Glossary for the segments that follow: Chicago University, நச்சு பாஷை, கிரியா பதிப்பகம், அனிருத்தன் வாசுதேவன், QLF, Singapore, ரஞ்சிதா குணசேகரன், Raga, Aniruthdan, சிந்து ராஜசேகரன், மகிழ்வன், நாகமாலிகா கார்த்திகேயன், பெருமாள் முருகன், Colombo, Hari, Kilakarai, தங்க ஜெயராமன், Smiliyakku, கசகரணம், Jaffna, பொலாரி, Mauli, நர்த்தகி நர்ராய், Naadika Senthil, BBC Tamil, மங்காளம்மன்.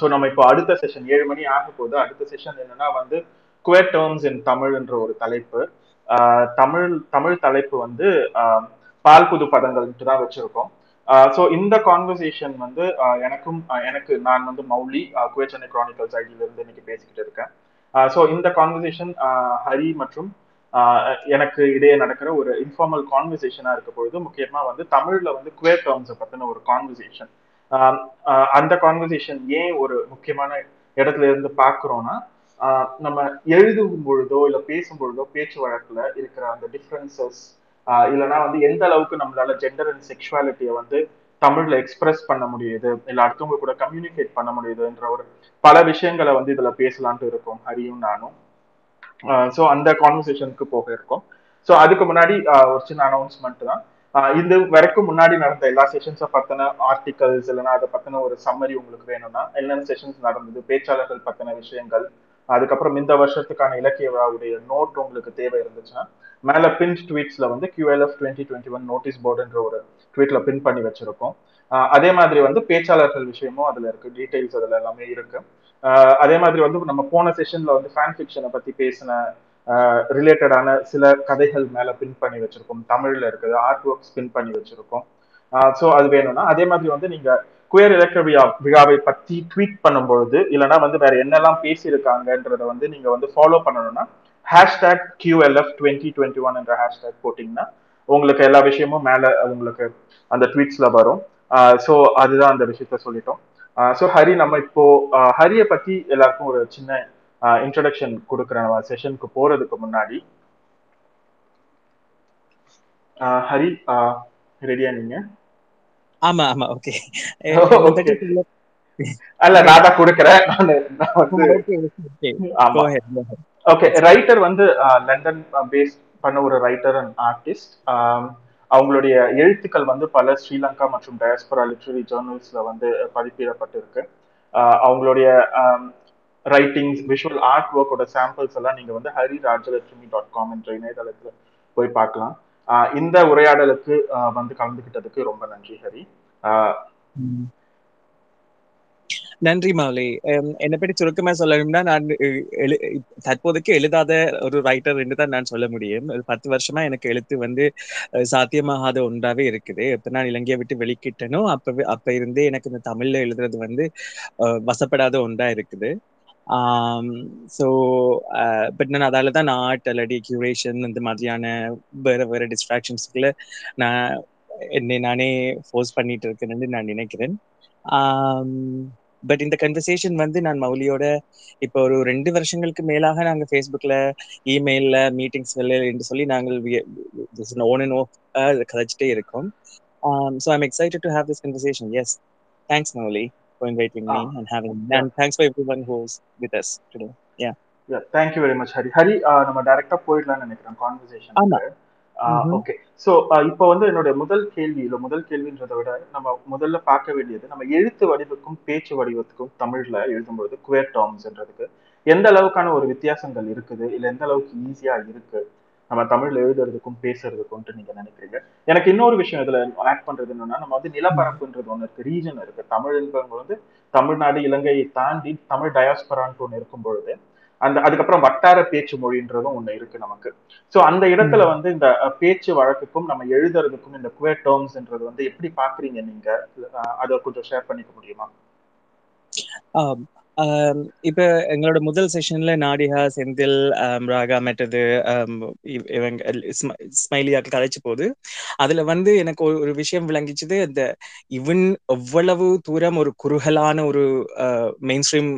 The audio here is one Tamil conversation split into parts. ஸோ நம்ம இப்போ அடுத்த செஷன் 7 மணி ஆக போது. அடுத்த செஷன் என்னன்னா வந்து குவேர் டேர்ம்ஸ் இன் தமிழ்ன்ற ஒரு தலைப்பு. தமிழ் தலைப்பு வந்து பால் புது பதங்கள்ட்டு தான் வச்சிருக்கோம். ஸோ இந்த கான்வர்சேஷன் வந்து நான் வந்து மௌலி குவேர் சென்னை கிரானிக்கல்ஸ் ஐடியில இருந்து இன்னைக்கு பேசிக்கிட்டு இருக்கேன். ஸோ இந்த கான்வர்சேஷன் ஹரி மற்றும் எனக்கு இடையே நடக்கிற ஒரு இன்ஃபார்மல் கான்வர்சேஷனா இருக்க பொழுது முக்கியமா வந்து தமிழ்ல வந்து குவேர் டேர்ம்ஸை பத்தின ஒரு கான்வர்சேஷன். அந்த கான்வர்சேஷன் ஏன் ஒரு முக்கியமான இடத்துல இருந்து பார்க்குறோம்னா, நம்ம எழுதும் பொழுதோ இல்லை பேசும் பொழுதோ பேச்சு வழக்கில் இருக்கிற அந்த டிஃப்ரென்சஸ், இல்லைன்னா வந்து எந்த அளவுக்கு நம்மளால ஜெண்டர் அண்ட் செக்ஷுவாலிட்டியை வந்து தமிழ்ல எக்ஸ்பிரஸ் பண்ண முடியுது, இல்லை அடுத்தவங்க கூட கம்யூனிகேட் பண்ண முடியுதுன்ற ஒரு பல விஷயங்களை வந்து இதுல பேசலான்ட்டு இருக்கோம் ஹரியும் நானும். ஸோ அந்த கான்வர்சேஷனுக்கு போக இருக்கோம். ஸோ அதுக்கு முன்னாடி ஒரு சின்ன அனௌன்ஸ்மெண்ட் தான். இது வரைக்கும் முன்னாடி நடந்த எல்லா செஷன்ஸை பற்றின ஆர்டிகல்ஸ் இல்லைன்னா அதை பற்றின ஒரு சம்மரி உங்களுக்கு வேணும்னா, என்னென்ன செஷன்ஸ் நடந்தது, பேச்சாளர்கள் பற்றின விஷயங்கள், அதுக்கப்புறம் இந்த வருஷத்துக்கான இலக்கிய விழாவுடைய நோட் உங்களுக்கு தேவை இருந்துச்சுன்னா மேலே பின் ட்வீட்ஸில் வந்து QLF 2021 நோட்டீஸ் போர்டுன்ற ஒரு ட்வீட்டில் பின் பண்ணி வச்சுருக்கோம். அதே மாதிரி வந்து பேச்சாளர்கள் விஷயமும் அதில் இருக்குது, டீட்டெயில்ஸ் அதில் எல்லாமே இருக்குது. அதே மாதிரி வந்து நம்ம போன செஷனில் வந்து ஃபேன் ஃபிக்ஷனை பற்றி பேசின ரிலேட்டடான சில கதைகள் மேலே பின் பண்ணி வச்சுருக்கோம், தமிழில் இருக்குது ஆர்ட் ஒர்க்ஸ் பின் பண்ணி வச்சுருக்கோம். ஸோ அது வேணும்னா அதே மாதிரி வந்து நீங்கள் குயர் இலக்கிய விழாவை பற்றி ட்வீட் பண்ணும்பொழுது இல்லைனா வந்து வேறு என்னெல்லாம் பேசியிருக்காங்கன்றத வந்து நீங்கள் வந்து ஃபாலோ பண்ணணும்னா ஹேஷ்டேக் QLF 2021 என்ற ஹேஷ்டேக் போட்டிங்கன்னா உங்களுக்கு எல்லா விஷயமும் மேலே உங்களுக்கு அந்த ட்வீட்ஸில் வரும். ஸோ அதுதான் அந்த விஷயத்த சொல்லிட்டோம். ஸோ ஹரி, நம்ம இப்போது ஹரியை பற்றி எல்லாருக்கும் ஒரு சின்ன இன்ட்ரடக்ஷன் கொடுக்குற செஷனுக்கு போறதுக்கு முன்னாடி ஹரி ரெடியா நீங்க? ஆமா ஆமா ஓகே. அல்ல ராதா கொடுக்குறேன். ஓகே, ரைட்டர் வந்து லண்டன் பேஸ் பண்ண ஒரு ரைட்டர் அண்ட் ஆர்டிஸ்ட். அவங்களுடைய எழுத்துக்கள் வந்து பல ஸ்ரீலங்கா மற்றும் டயஸ்பரா லிட்ரரி ஜேர்னல்ஸ்ல வந்து பதிப்பிடப்பட்டிருக்கு. அவங்களுடைய ரைட்டிங்ஸ், விஷுவல் ஆர்ட் ஒர்க்கோட சாம்பிள்ஸ் எல்லாம் நீங்கள் வந்து hari.rajalakshmi.com என்ற இணையதளத்தில் போய் பார்க்கலாம். இந்த உரையாடலுக்கு வந்து கலந்துக்கிட்டதுக்கு ரொம்ப நன்றி ஹரி. நன்றி மௌலி. என்னை பற்றி சுருக்கமா சொல்லணும்னா, நான் தற்போதைக்கு எழுதாத ஒரு ரைட்டர் என்று தான் நான் சொல்ல முடியும். 10 வருஷமா எனக்கு எழுத்து வந்து சாத்தியமாகாத ஒன்றாவே இருக்குது. எப்போ நான் இலங்கையை விட்டு வெளிக்கிட்டனோ அப்ப இருந்தே எனக்கு இந்த தமிழ்ல எழுதுறது வந்து வசப்படாத ஒன்றா இருக்குது. பட் நான் அதால தான் ஆர்ட் அல்லடி கியூரேஷன் இந்த மாதிரியான வேற டிஸ்ட்ராக்ஷன்ஸ்குள்ள நான் என்னை நானே ஃபோர்ஸ் பண்ணிட்டு இருக்கேன்னு நான் நினைக்கிறேன். பட் இந்த கன்வர்சேஷன் வந்து நான் மௌலியோட இப்போ ஒரு 2 வருஷங்களுக்கு மேலாக நாங்கள் ஃபேஸ்புக்கில், இமெயிலில், மீட்டிங்ஸ்கள் என்று சொல்லி நாங்கள் ஓன் அண்ட் ஓஃப் கதைச்சிட்டே இருக்கோம். So I'm excited to have this conversation. Yes, thanks Mouli for inviting me and having me. And thanks for everyone who's with us today. Yeah, thank you very much Hari. Hari, நம்ம டைரக்டா போய்டலாம் நினைக்கிறேன் கான்வர்சேஷனுக்கு. ஓகே, சோ இப்போ வந்து என்னோட முதல் கேள்வின்றதை விட நம்ம முதல்ல பார்க்க வேண்டியது, நம்ம எழுத்து வடிவுக்கும் பேச்சு வடிவத்துக்கும் தமிழ்ல எழுதும்போது குவேர் டேர்ம்ஸ்ன்றதுக்கு எந்த அளவுக்கான ஒரு வித்தியாசங்கள் இருக்குது, இல்ல எந்த அளவுக்கு ஈஸியா இருக்கு நம்ம தமிழ்ல எழுதுறதுக்கும் பேசுறதுக்கும் நீங்க நினைக்கிறீங்க? எனக்கு இன்னொரு விஷயம் இதுல ஆட் பண்றது என்னன்னா, நம்ம வந்து நிலப்பரப்புன்றது ஒண்ணு இருக்கு, ரீஜன் இருக்கு. தமிழ்ன்றவங்க வந்து தமிழ்நாடு, இலங்கையை தாண்டி தமிழ் டயாஸ்பரான்னு ஒண்ணு இருக்கும் பொழுது அதுக்கப்புறம் வட்டார பேச்சு மொழின்றதும் ஒண்ணு இருக்கு நமக்கு. சோ அந்த இடத்துல வந்து இந்த பேச்சு வழக்குக்கும் நம்ம எழுதுறதுக்கும் இந்த குவேர் டேர்ம்ஸ்ன்றது வந்து எப்படி பாக்குறீங்க நீங்க? அதை கொஞ்சம் ஷேர் பண்ணிக்க முடியுமா? இப்போ எங்களோட முதல் செஷன்ல நாடிகா செந்தில், ராகா மற்றது இவங்க ஸ்மைலியாக்கு கதைச்சு போகுது. அதுல வந்து எனக்கு ஒரு விஷயம் விளங்கிச்சுது. இந்த இவன் எவ்வளவு தூரம் ஒரு குறுகலான ஒரு மெயின் ஸ்ட்ரீம்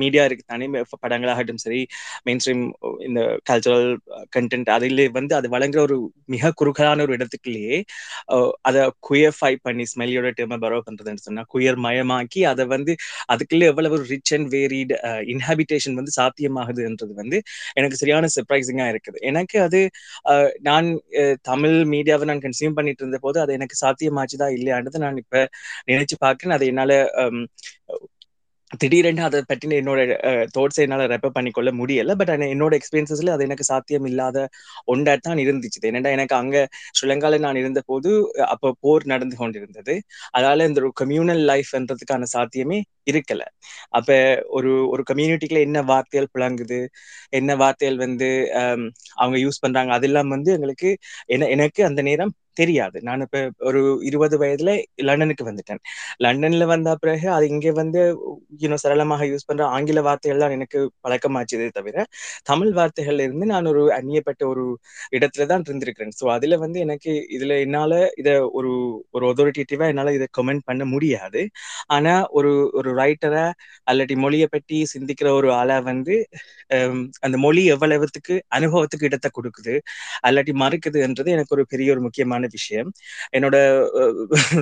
மீடியா இருக்கு தானே, படங்களாகட்டும் சரி, மெயின் ஸ்ட்ரீம் இந்த கல்ச்சுரல் கண்டென்ட், அதிலே வந்து அது வழங்குற ஒரு மிக குறுகலான ஒரு இடத்துக்குள்ளேயே அதை குயர்ஃபை பண்ணி, ஸ்மெல்லியோட டேர்மை பரவ பண்றதுன்னு சொன்னா குயர் மயமாக்கி அதை வந்து அதுக்குள்ளே எவ்வளவு ஒரு ரிச் அண்ட் வேரிட் இன்ஹாபிட்டேஷன் வந்து சாத்தியமாகுதுன்றது வந்து எனக்கு சரியான சர்ப்ரைசிங்கா இருக்குது. எனக்கு அது நான் தமிழ் மீடியாவை நான் கன்சியூம் பண்ணிட்டு இருந்த போது அது எனக்கு சாத்தியமாச்சுதா இல்லையான்றது நான் இப்ப நினைச்சு பார்க்கிறேன். அது என்னால திடீரென்று அதை பற்றின என்னோட தோட்ஸை என்னால் ரெப்பப் பண்ணிக்கொள்ள முடியலை. பட் என்னோட எக்ஸ்பீரியன்ஸஸில் அது எனக்கு சாத்தியம் இல்லாத ஒன்றாக தான் இருந்துச்சு. ஏன்னா எனக்கு அங்கே ஸ்ரீலங்காவில் நான் இருந்த போது அப்போ போர் நடந்து கொண்டிருந்தது. அதால் இந்த ஒரு கம்யூனல் லைஃப்ன்றதுக்கான சாத்தியமே இருக்கலை. அப்போ ஒரு கம்யூனிட்டிக்குள்ள என்ன வார்த்தைகள் புழங்குது, என்ன வார்த்தைகள் அவங்க யூஸ் பண்ணுறாங்க, அதெல்லாம் எங்களுக்கு எனக்கு அந்த நேரம் தெரியாது. நான் இப்ப ஒரு 20 வயதுல லண்டனுக்கு வந்துட்டேன். லண்டன்ல வந்த பிறகு அது இங்க இன்னும் சரளமாக யூஸ் பண்ற ஆங்கில வார்த்தைகள் தான் எனக்கு பழக்கமாச்சுதே தவிர தமிழ் வார்த்தைகள்ல இருந்து நான் ஒரு அந்நியப்பட்ட ஒரு இடத்துலதான் இருந்திருக்கிறேன். ஸோ அதுல எனக்கு இதுல என்னால இதை ஒரு அத்தாரிட்டேட்டிவா என்னால இதை கமெண்ட் பண்ண முடியாது. ஆனா ஒரு ரைட்டரா அல்லது மொழியை பற்றி சிந்திக்கிற ஒரு ஆளா அந்த மொழி எவ்வளவுத்துக்கு அனுபவத்துக்கு இடத்தை கொடுக்குது அல்லட்டி மறுக்குதுன்றது எனக்கு ஒரு பெரிய ஒரு முக்கியமான விஷயம். என்னோட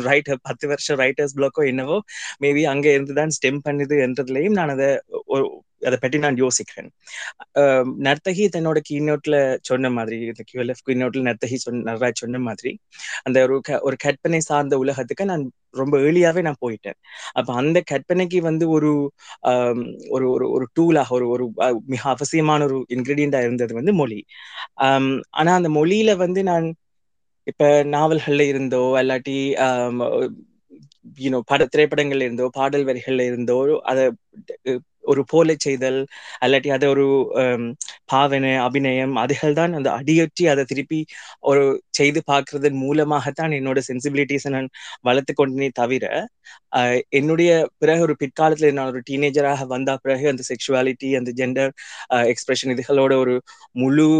ரைட்டர் 10 வருஷம் ரைட்டர்ஸ் பிளாக்கோ என்னவோ மேபி அங்க இருந்துதான் ஸ்டெம் பண்ணுது என்றதுலயும் நான் அதை பற்றி நான் யோசிக்கிறேன். நர்த்தகி தன்னோட கீழ்நோட்ல சொன்ன மாதிரி, இந்த QLF கீழ்நோட்ல நர்த்தகி நர்ராய் சொன்ன மாதிரி அந்த ஒரு கற்பனை சார்ந்த உலகத்துக்கு நான் ரொம்ப ஏர்லியாவே நான் போயிட்டேன். அப்ப அந்த கற்பனைக்கு ஒரு ஒரு டூலாக ஒரு மிக அவசியமான ஒரு இன்கிரீடியண்டா இருந்தது மொழி. ஆனா அந்த மொழியில நான் இப்ப நாவல்கள்ல இருந்தோ இல்லாட்டி திரைப்படங்கள்ல இருந்தோ பாடல் வரிகள்ல இருந்தோ அதை ஒரு போலை செய்தல் அல்லாட்டி அதை ஒரு பாவனை அபிநயம் அதுகள் தான் அந்த அடியொற்றி அதை திருப்பி ஒரு செய்து பார்க்கறதன் மூலமாகத்தான் என்னோட சென்சிபிலிட்டிஸை நான் வளர்த்து கொண்டனே தவிர என்னுடைய பிறகு ஒரு பிற்காலத்துல நான் ஒரு டீனேஜராக வந்த பிறகு அந்த செக்ஷுவாலிட்டி அந்த ஜெண்டர் எக்ஸ்பிரஷன் இதுகளோட ஒரு முழு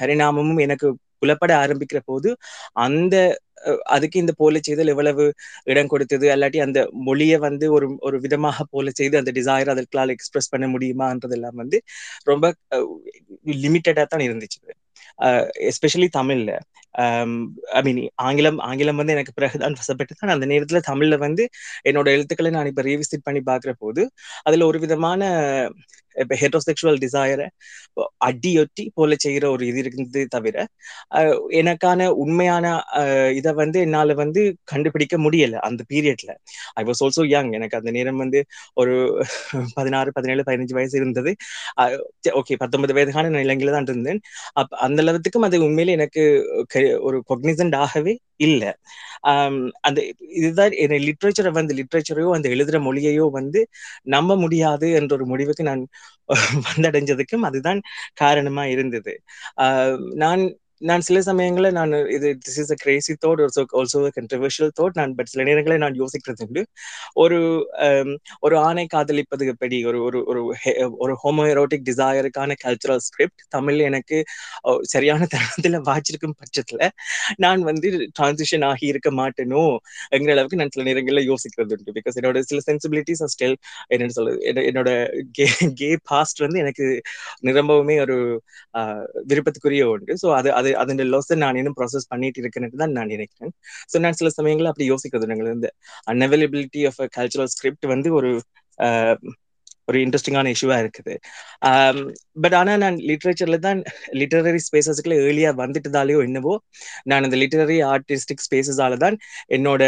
பரிணாமமும் எனக்கு புலப்பட ஆரம்பிக்கிற போது அதுக்கு இந்த போல செய்தல் எவ்வளவு இடம் கொடுத்தது அல்லாட்டி அந்த மொழியை ஒரு விதமாக போல செய்து அந்த டிசைர் அதற்கால எக்ஸ்பிரஸ் பண்ண முடியுமான்றதெல்லாம் ரொம்ப லிமிட்டடா தான் இருந்துச்சு. எஸ்பெஷலி தமிழ்ல ஐ மீன் ஆங்கிலம் எனக்கு பிறகுதான் வசப்பட்டு தான் அந்த நேரத்துல தமிழ்ல என்னோட எழுத்துக்களை நான் இப்ப ரீவிசிட் பண்ணி பாக்குற போது அதுல ஒரு விதமான இப்ப ஹெட்ரோசெக்சுவல் டிசைரை அடியொட்டி போல செய்யற ஒரு இது இருந்தது தவிர எனக்கான உண்மையான இதை என்னால கண்டுபிடிக்க முடியல அந்த பீரியட்ல. I was also young. எனக்கு அந்த நேரம் ஒரு 16, 17, 15 வயசு இருந்தது. ஓகே 19 வயதுக்கான நான் இலங்கையில தான் இருந்தேன். அந்த அளவுக்கும் அது உண்மையில எனக்கு ஒரு கொக்னிசன்ட் ஆகவே இல்லை. அந்த இதுதான் என்னை லிட்ரேச்சரை லிட்ரேச்சரையோ அந்த எழுதுற மொழியையோ நம்ப முடியாது என்ற ஒரு முடிவுக்கு நான் வந்தடைஞ்சதுக்கும் அதுதான் காரணமா இருந்தது. நான் சில சமயங்களில் this is a crazy thought, also a controversial thought, but சில நேரங்களை நான் யோசிக்கிறது உண்டு. ஒரு ஆணை காதலிப்பது எப்படி ஒரு ஹோமோஎரோட்டிக் டிசையருக்கான கல்ச்சுரல் ஸ்கிரிப்ட் தமிழ் எனக்கு சரியான தரத்துல வாய்ச்சிருக்கும் பட்சத்துல நான் டிரான்சிஷன் ஆகி இருக்க மாட்டேனோ என்கிற அளவுக்கு நான் சில நேரங்களில் யோசிக்கிறது உண்டு. பிகாஸ் என்னோட சில சென்சிபிலிட்டிஸ் ஸ்டில் என்னன்னு சொல்லுது என்னோட கே பாஸ்ட் எனக்கு நிரம்பவுமே ஒரு விருப்பத்துக்குரிய ஒன்று. ஸோ அது அதன் லோஸை நான் இன்னும் ப்ராசஸ் பண்ணிட்டு இருக்கேன்னு தான் நான் நினைக்கிறேன். ஸோ நான் சில சமயங்களில் அப்படி யோசிக்கிறது இந்த அன்அவைலபிலிட்டி ஆஃப் கல்ச்சுரல் ஸ்கிரிப்ட் ஒரு இன்ட்ரெஸ்டிங்கான இஷ்யூவா இருக்குது. பட் ஆனா நான் லிட்ரேச்சர்ல தான் லிட்டரரி ஸ்பேசஸ்க்குள்ள ஏர்லியா வந்துட்டதாலேயோ என்னவோ நான் அந்த லிட்டரரி ஆர்டிஸ்டிக் ஸ்பேசஸால தான் என்னோட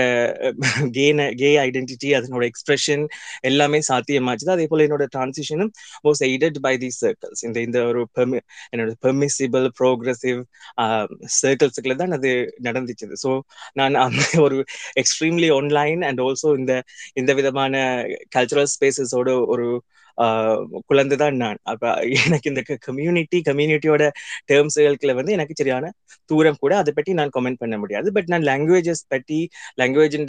கே ஐடென்டிட்டி அதனோட எக்ஸ்பிரஷன் எல்லாமே சாத்தியமாச்சுது. அதே போல என்னோட டிரான்சிஷனும் was aided by the circles. இந்த ஒரு என்னோட பெர்மிசிபிள் ப்ரோக்ரஸிவ் சர்க்கிள்ஸுக்குள்ள தான் அது நடந்துச்சு. ஸோ நான் அந்த ஒரு எக்ஸ்ட்ரீம்லி ஆன்லைன் அண்ட் ஆல்சோ இந்த விதமான கல்ச்சுரல் ஸ்பேசஸோட ஒரு குழந்தைதான் நான். அப்ப எனக்கு இந்த கம்யூனிட்டியோட டேர்ம்ஸ்களுக்குள்ள எனக்கு சரியான தூரம் கூட அதை பற்றி நான் கமெண்ட் பண்ண முடியாது. பட் நான் லாங்குவேஜஸ் பற்றி லாங்குவேஜின்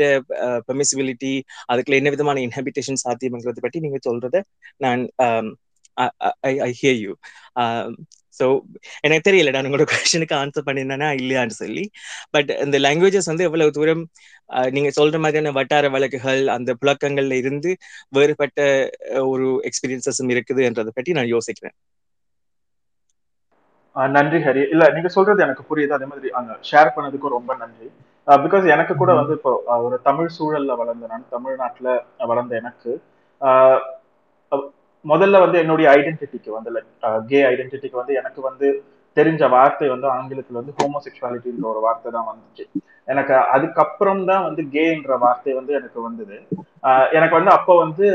பெர்மிசிபிலிட்டி அதுக்குள்ள என்ன விதமான இன்ஹபிட்டேஷன் சாத்தியம்ங்கிறத பற்றி நீங்க சொல்றத நான் ஐ ஹியர் யூ. ஸோ எனக்கு தெரியல நான் உங்களோட கொஸ்டினுக்கு ஆன்சர் பண்ணினேன்னா இல்லையான்னு சொல்லி. பட் இந்த லாங்குவேஜஸ் எவ்வளவு தூரம் நீங்க சொல்ற மாதிரியான வட்டார வழக்குகள் அந்த புழக்கங்கள்ல இருந்து வேறுபட்ட ஒரு எக்ஸ்பீரியன்ஸஸும் இருக்குது என்றதை பற்றி நான் யோசிக்கிறேன். நன்றி ஹரி. இல்ல நீங்க சொல்றது எனக்கு புரியுது. அதே மாதிரி அங்க ஷேர் பண்ணதுக்கும் ரொம்ப நன்றி. பிகாஸ் எனக்கு கூட இப்போ ஒரு தமிழ் சூழல்ல வளர்ந்த நான் தமிழ்நாட்டுல வளர்ந்த எனக்கு முதல்ல என்னுடைய ஐடென்டிட்டிக்கு கே ஐடென்டிட்டிக்கு எனக்கு தெரிஞ்ச வார்த்தை ஆங்கிலத்துல ஹோமோசெக்சுவாலிட்டின்ற ஒரு வார்த்தை தான் வந்துச்சு. எனக்கு அதுக்கப்புறம் தான் வந்து கேன்ற வார்த்தை வந்து எனக்கு வந்தது. எனக்கு வந்து அப்போ வந்து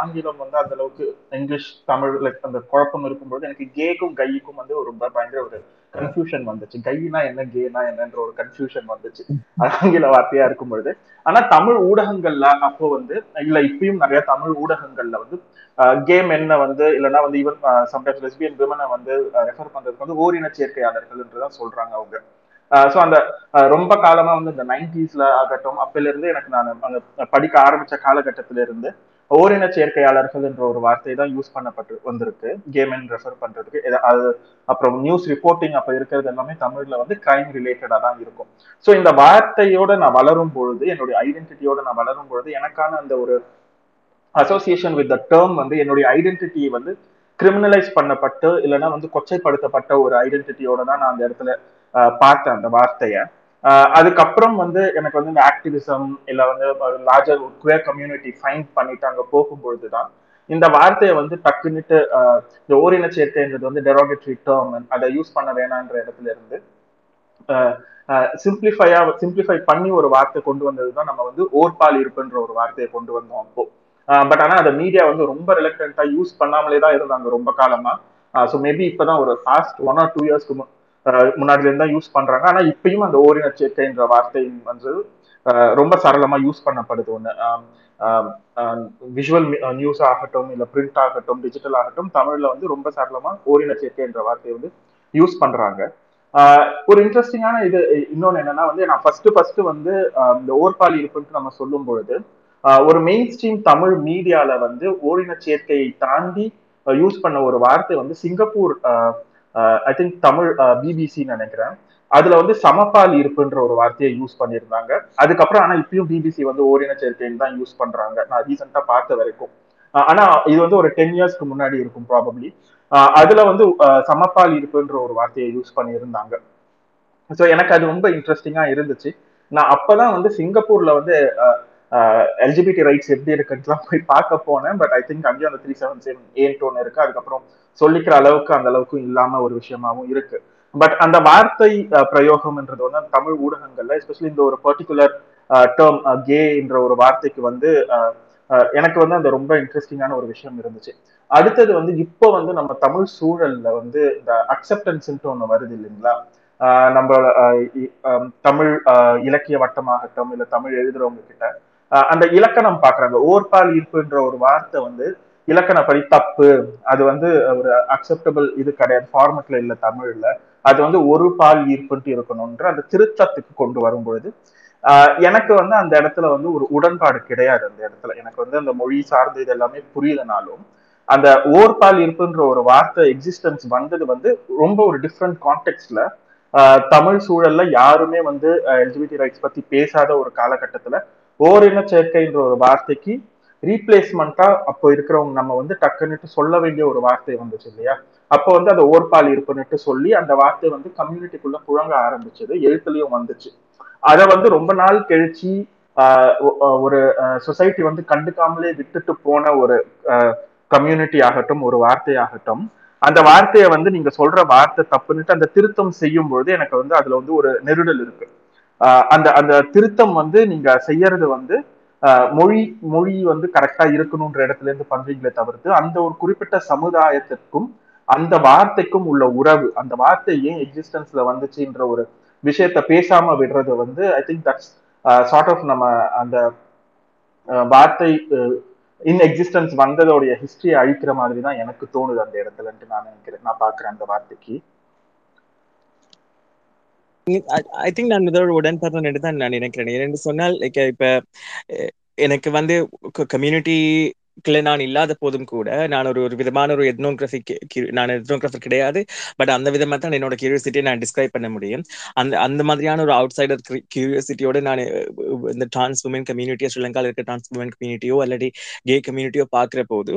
ஆங்கிலம் வந்து அந்த அளவுக்கு இங்கிலீஷ் தமிழ் லைக் அந்த குழப்பம் இருக்கும்போது எனக்கு கேக்கும் கைக்கும் வந்து ஒரு பயங்கர ஒரு கன்ஃபியூஷன் வந்துச்சு. கைனா என்ன கேனா என்னன்ற ஒரு கன்ஃபியூஷன் வந்துச்சு ஆங்கில வார்த்தையா இருக்கும்பொழுது. ஆனா தமிழ் ஊடகங்கள்ல அப்போ வந்து இல்ல இப்பயும் நிறைய தமிழ் ஊடகங்கள்ல வந்து கேம் என்ன வந்து இல்லைன்னா வந்து ஈவன் சம்டைம்ஸ் லெஸ்பியன் விமனை வந்து ரெஃபர் பண்றதுக்கு வந்து ஓரின சேர்க்கையாளர்கள்ன்றதான் சொல்றாங்க அவங்க. ஸோ அந்த ரொம்ப காலமா வந்து இந்த 90s ஆகட்டும் அப்பல இருந்து எனக்கு நான் படிக்க ஆரம்பிச்ச காலகட்டத்தில இருந்து ஓரின சேர்க்கையாளர்கள் என்ற ஒரு வார்த்தை தான் யூஸ் பண்ணப்பட்டு வந்திருக்கு கேம் அண்ட் ரெஃபர் பண்றதுக்கு. அது அப்புறம் நியூஸ் ரிப்போர்ட்டிங் அப்ப இருக்கிறது எல்லாமே தமிழ்ல வந்து கிரைம் ரிலேட்டடா தான் இருக்கும். ஸோ இந்த வார்த்தையோட நான் வளரும் பொழுது, என்னுடைய ஐடென்டிட்டியோட நான் வளரும் பொழுது, எனக்கான அந்த ஒரு அசோசியேஷன் வித் த டேர்ம் வந்து என்னுடைய ஐடென்டிட்டி வந்து கிரிமினலைஸ் பண்ணப்பட்டு இல்லைன்னா வந்து கொச்சைப்படுத்தப்பட்ட ஒரு ஐடென்டிட்டியோட தான் நான் அந்த இடத்துல பார்த்தேன் அந்த வார்த்தையை. அதுக்கப்புறம் வந்து எனக்கு வந்து இந்த ஆக்டிவிசம் இல்லை வந்து ஒரு லார்ஜர் குயர் கம்யூனிட்டி ஃபைண்ட் பண்ணிட்டு அங்கே போகும்பொழுது தான் இந்த வார்த்தையை வந்து டக்குன்னுட்டு இந்த ஓரின சேர்க்கைன்றது வந்து டெரோகேட்டரி டேர்ம், அதை யூஸ் பண்ண வேணான்ற இடத்துல இருந்து சிம்பிளிஃபை பண்ணி ஒரு வார்த்தை கொண்டு வந்தது தான் நம்ம வந்து ஓர்பால் இருப்புன்ற ஒரு வார்த்தையை கொண்டு வந்தோம் அப்போ. பட் ஆனால் அந்த மீடியா வந்து ரொம்ப ரிலக்டண்டா யூஸ் பண்ணாமலே தான் இருந்தாங்க ரொம்ப காலமா. ஸோ மேபி இப்போதான் ஒரு ஃபாஸ்ட் 1 or 2 yearsக்கு முன்னாடில இருந்தா யூஸ் பண்றாங்க. ஆனா இப்பயும் அந்த ஓரின சேர்க்கைன்ற வார்த்தை வந்து ரொம்ப சரளமா யூஸ் பண்ணப்படுது. ஒண்ணு விஷுவல் நியூஸ் ஆகட்டும் இல்ல பிரிண்ட் ஆகட்டும் டிஜிட்டல் ஆகட்டும் தமிழ்ல வந்து ரொம்ப சரளமா ஓரின சேர்க்கைன்ற வார்த்தையை வந்து யூஸ் பண்றாங்க. ஒரு இன்ட்ரெஸ்டிங்கான இது இன்னொன்னு என்னன்னா வந்து நான் ஃபர்ஸ்ட் வந்து இந்த ஓர்பாலி இருப்புன்னு நம்ம சொல்லும் பொழுது ஒரு மெயின் ஸ்ட்ரீம் தமிழ் மீடியால வந்து ஓரின சேர்க்கையை தாண்டி யூஸ் பண்ண ஒரு வார்த்தை வந்து Singapore I think Tamil BBC நினைக்கிறேன் அதுல வந்து சமபால் இருப்புன்ற ஒரு வார்த்தையை யூஸ் பண்ணியிருந்தாங்க. அதுக்கப்புறம் ஆனா இப்பயும் பிபிசி வந்து ஓரின சேர்க்கைன்னு தான் யூஸ் பண்றாங்க நான் ரீசெண்டா பார்த்த வரைக்கும். ஆனா இது வந்து ஒரு 10 yearsக்கு முன்னாடி இருக்கும் ப்ராபப்ளி. அதுல வந்து சமபால் இருப்புன்ற ஒரு வார்த்தையை யூஸ் பண்ணியிருந்தாங்க. ஸோ எனக்கு அது ரொம்ப இன்ட்ரெஸ்டிங்கா இருந்துச்சு. நான் அப்பதான் வந்து சிங்கப்பூர்ல வந்து எல்ஜிபிடி ரைட்ஸ் எப்படி இருக்குன்னுலாம் போய் பார்க்க போனேன். பட் ஐ திங்க் அங்கேயும் அந்த 377A ஒன்று இருக்கு. அதுக்கப்புறம் சொல்லிக்கிற அளவுக்கு அந்த அளவுக்கு இல்லாம ஒரு விஷயமாவும் இருக்கு. பட் அந்த வார்த்தை பிரயோகம்ன்றது வந்து அந்த தமிழ் ஊடகங்கள்ல எஸ்பெஷலி இந்த ஒரு பர்டிகுலர் டேர்ம் கே என்ற ஒரு வார்த்தைக்கு வந்து எனக்கு வந்து அந்த ரொம்ப இன்ட்ரெஸ்டிங்கான ஒரு விஷயம் இருந்துச்சு. அடுத்தது வந்து இப்போ வந்து நம்ம தமிழ் சூழல்ல வந்து இந்த அக்செப்டன்ஸ்ன்ட்டு ஒன்று வருது இல்லைங்களா. நம்மளோட தமிழ் இலக்கிய வட்டமாகட்டும் இல்லை தமிழ் எழுதுறவங்க கிட்ட அந்த இலக்கணம் பாக்குறாங்க. ஓர்பால் ஈர்ப்புன்ற ஒரு வார்த்தை வந்து இலக்கணப்படி தப்பு, அது வந்து ஒரு அக்செப்டபிள் இது கிடையாது ஃபார்மெட்ல இல்ல தமிழ்ல, அது வந்து ஒரு பால் ஈர்ப்புன்ட்டு இருக்கணும்ன்ற அந்த திருத்தத்துக்கு கொண்டு வரும்பொழுது எனக்கு வந்து அந்த இடத்துல வந்து ஒரு உடன்பாடு கிடையாது. அந்த இடத்துல எனக்கு வந்து அந்த மொழி சார்ந்த இது எல்லாமே புரியலனாலும் அந்த ஓர்பால் ஈர்ப்புன்ற ஒரு வார்த்தை எக்ஸிஸ்டன்ஸ் வந்தது வந்து ரொம்ப ஒரு டிஃப்ரெண்ட் கான்டெக்ட்ல. தமிழ் சூழல்ல யாருமே வந்து எல்ஜிபிடி ரைட்ஸ் பத்தி பேசாத ஒரு காலகட்டத்துல ஓரின சேர்க்கைன்ற ஒரு வார்த்தைக்கு ரீப்ளேஸ்மெண்டா அப்போ இருக்கிறவங்க நம்ம வந்து டக்குன்னுட்டு சொல்ல வேண்டிய ஒரு வார்த்தை வந்துச்சு இல்லையா. அப்போ வந்து அதை ஓர்பால் இருப்புன்னுட்டு சொல்லி அந்த வார்த்தை வந்து கம்யூனிட்டிக்குள்ள புழங்க ஆரம்பிச்சது, எழுத்துலயும் வந்துச்சு. அதை வந்து ரொம்ப நாள் கழிச்சு ஒரு சொசைட்டி வந்து கண்டுக்காமலே விட்டுட்டு போன ஒரு கம்யூனிட்டி ஆகட்டும் ஒரு வார்த்தையாகட்டும் அந்த வார்த்தையை வந்து நீங்க சொல்ற வார்த்தை தப்புன்னுட்டு அந்த திருத்தம் செய்யும் பொழுது எனக்கு வந்து அதுல வந்து ஒரு நெருடல் இருக்கு. அந்த அந்த திருத்தம் வந்து நீங்க செய்யறது வந்து மொழி வந்து கரெக்டா இருக்கணும்ன்ற இடத்துல இருந்து பண்றீங்களே தவிர்த்து அந்த ஒரு குறிப்பிட்ட சமுதாயத்திற்கும் அந்த வார்த்தைக்கும் உள்ள உறவு, அந்த வார்த்தை ஏன் எக்ஸிஸ்டன்ஸ்ல வந்துச்சுன்ற ஒரு விஷயத்த பேசாம விடுறது வந்து I think that's sort of நம்ம அந்த வார்த்தை இன் எக்ஸிஸ்டன்ஸ் வந்ததோடைய ஹிஸ்டரியை அழிக்கிற மாதிரி தான் எனக்கு தோணுது அந்த இடத்துலன்ட்டு நான் நினைக்கிறேன், நான் பாக்குறேன் அந்த வார்த்தைக்கு. ஐ திங்க் நான் இதோட உடன்படுறேன்னு தான் நான் நினைக்கிறேன். ஏன்னு சொன்னால் லைக் இப்ப எனக்கு வந்து கம்யூனிட்டிக்குள்ள நான் இல்லாத போதும் கூட நான் ஒரு விதமான ஒரு எத்னோகிராஃபர் கிடையாது. பட் அந்த விதமா தான் என்னோட கியூரியாசிட்டியை நான் டிஸ்கிரைப் பண்ண முடியும். அந்த மாதிரியான ஒரு அவுட் சைடர் கியூரியாசிட்டியோட நான் இந்த டிரான்ஸ் உமன் கம்யூனிட்டியோ ஸ்ரீலங்காவில் இருக்கிற டிரான்ஸ் உமன் கம்யூனிட்டியோ அல்லது கே கம்யூனிட்டியோ பார்க்குற போது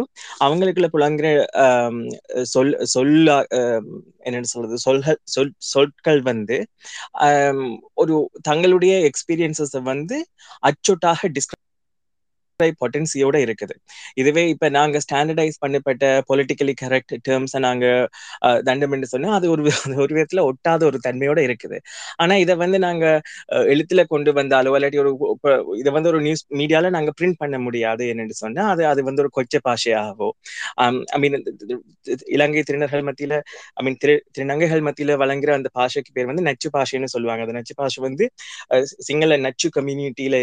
அவங்களுக்குள்ள புழங்குற என்னென்னு சொல்றது சொற்கள் வந்து ஒரு தங்களுடைய எக்ஸ்பீரியன்ஸஸை வந்து அச்சொட்டாக டிஸ்கிரைப் பொட்டன்சியோட இருக்குது. இதுவே இப்ப நாங்க ஸ்டாண்டர்டைஸ் பண்ணப்பட்ட பொலிட்டிக்கலி கரெக்ட் டேர்ம்ஸை நாங்க தண்டம் என்று சொன்னா அது ஒரு விதத்துல ஒட்டாத ஒரு தன்மையோட இருக்குது. ஆனா இதை வந்து நாங்க எழுத்துல கொண்டு வந்தாலோ இல்லாட்டி ஒரு இதை வந்து ஒரு நியூஸ் மீடியால நாங்க பிரிண்ட் பண்ண முடியாது என்னென்று சொன்னா அது அது வந்து ஒரு கொச்சை பாஷையாகவோ ஐ மீன் இலங்கை திருநர்கள் மத்தியில ஐ மீன் திருநங்கைகள் மத்தியில வழங்குற அந்த பாஷைக்கு பேர் வந்து நச்சு பாஷைன்னு சொல்லுவாங்க. அந்த நச்சு பாஷை வந்து சிங்கள நச்சு கம்யூனிட்டியில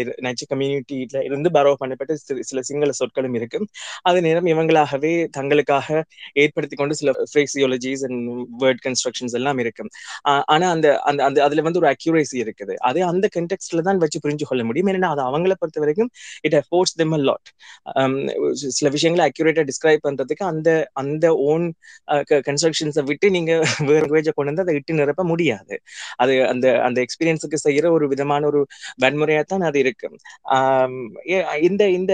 இருந்து பரவ பண்ணப்பட்ட சில சிங்கள சொற்களும் இருக்கு. அதே நேரம் இவங்களாகவே தங்களுக்காக ஏற்படுத்தி கொண்டு சில ஃப்ரேசியாலஜிஸ் அண்ட் வேர்ட் கன்ஸ்ட்ரக்ஷன்ஸ் எல்லாம் இருக்கு. ஆனா அதுல வந்து ஒரு அக்யூரேசி இருக்குது. அதே அந்த கண்டெக்ஸ்ட்ல தான் வச்சு புரிஞ்சு கொள்ள முடியும். ஏன்னா அது அவங்களை பொறுத்த வரைக்கும் it affords them a lot. சில விஷயங்களை அக்யூரேட்டா டிஸ்கிரைப் பண்றதுக்கு அந்த அந்த ஓன் கன்ஸ்ட்ரக்ஷன்ஸை விட்டு நீங்க வேற லாங்குவேஜை கொண்டு வந்து அதை இட்டு நிரப்ப முடியாது. அது அந்த அந்த எக்ஸ்பீரியன்ஸுக்கு செய்யற ஒரு விதமான ஒரு வன்முறையா தான் அது இருக்கு. இந்த இந்த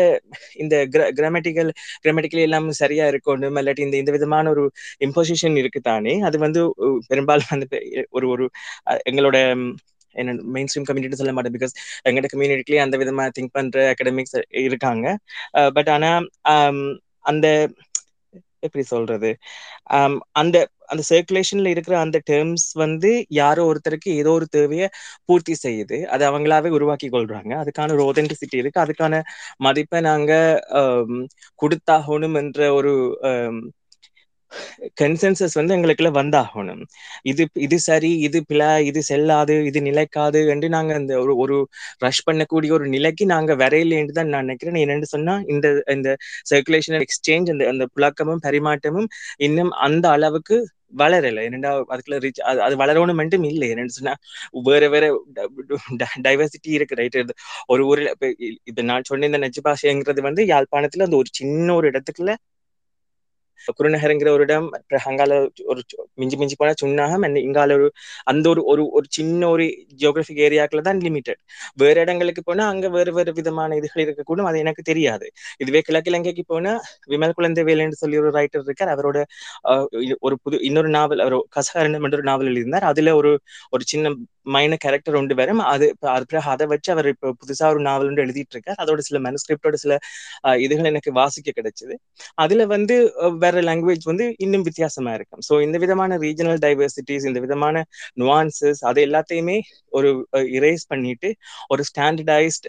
இந்த கிராமட்டிக்கலி எல்லாம் சரியா இருக்கணும் இல்லாட்டி இந்த இந்த விதமான ஒரு இம்போசிஷன் இருக்குதானே அது வந்து பெரும்பாலும் வந்து ஒரு ஒரு எங்களோட என்ன மெயின் ஸ்ட்ரீம் கம்யூனிட்டி சொல்ல மாட்டேன். பிகாஸ் எங்களோட கம்யூனிட்டிலேயே அந்த விதமாக திங்க் பண்ற அகடமிக்ஸ் இருக்காங்க. பட் ஆனா அந்த எப்படி சொல்றது அந்த அந்த சர்க்குலேஷன்ல இருக்கிற அந்த டேர்ம்ஸ் வந்து யாரோ ஒருத்தருக்கு ஏதோ ஒரு தேவையை பூர்த்தி செய்யுது. அது அவங்களாவே உருவாக்கி கொள்றாங்க. அதுக்கான ஒரு ஆத்தென்டிசிட்டி இருக்கு. அதுக்கான மதிப்பை நாங்க கொடுத்தாகணும் என்ற ஒரு கன்சென்சஸ் வந்து எங்களுக்குள்ள வந்தாகணும். இது இது சரி, இது பிழை, இது செல்லாது, இது நிலைக்காது என்று நாங்க அந்த ஒரு ஒரு ரஷ் பண்ணக்கூடிய ஒரு நிலைக்கு நாங்க வரையிலேன்னு தான் நான் நினைக்கிறேன். என்னென்னு சொன்னா இந்த இந்த சர்க்குலேஷன் எக்ஸ்சேஞ்ச் அந்த அந்த புழக்கமும் பரிமாற்றமும் இன்னும் அந்த அளவுக்கு வளரல. என்னென்னா அதுக்குள்ள ரிச் அது வளரணும் மட்டும் இல்லை. என்னென்னு சொன்னா வேற வேற டைவர்சிட்டி இருக்கு. ரைட், ஒரு ஊரில் இப்போ நான் சொன்ன இந்த நச்சு பாஷைங்கிறது வந்து யாழ்ப்பாணத்துல அந்த ஒரு சின்ன ஒரு இடத்துக்குள்ள குருநகருங்கிற ஒரு இடம், அங்கால ஒரு மிஞ்சி போனா சுண்ணாகம், இங்கால ஒரு அந்த ஒரு ஒரு சின்ன ஒரு ஜியோகிராபிக் ஏரியாக்குள்ள தான் லிமிட்டட். வேற இடங்களுக்கு போனா அங்க வேறு வேறு விதமான இதுகள் இருக்கக்கூடும். அது எனக்கு தெரியாது. இதுவே கிழக்கிழங்கைக்கு போனா விமல் குழந்தை வேலைன்னு சொல்லி ஒரு ரைட்டர் இருக்கார். அவரோட ஒரு புது இன்னொரு நாவல், அவர் கசகரணம் என்ற ஒரு நாவல் எழுதினார். அதுல ஒரு ஒரு சின்ன மைனர் கேரக்டர் ஒன்று வரும். அது பிறகு அதை வச்சு அவர் இப்போ புதுசா ஒரு நாவல் ஒன்று எழுதிட்டு இருக்கார். அதோட சில மனுஸ்கிரிப்டோட சில இதுகள் எனக்கு வாசிக்க கிடைச்சது. அதுல வந்து வேற லாங்குவேஜ் வந்து இன்னும் வித்தியாசமா இருக்கும். ஸோ இந்த விதமான ரீஜனல் டைவர்சிட்டிஸ், இந்த விதமான நுவான்சஸ், அது எல்லாத்தையுமே ஒரு இரேஸ் பண்ணிட்டு ஒரு ஸ்டாண்டர்டைஸ்ட்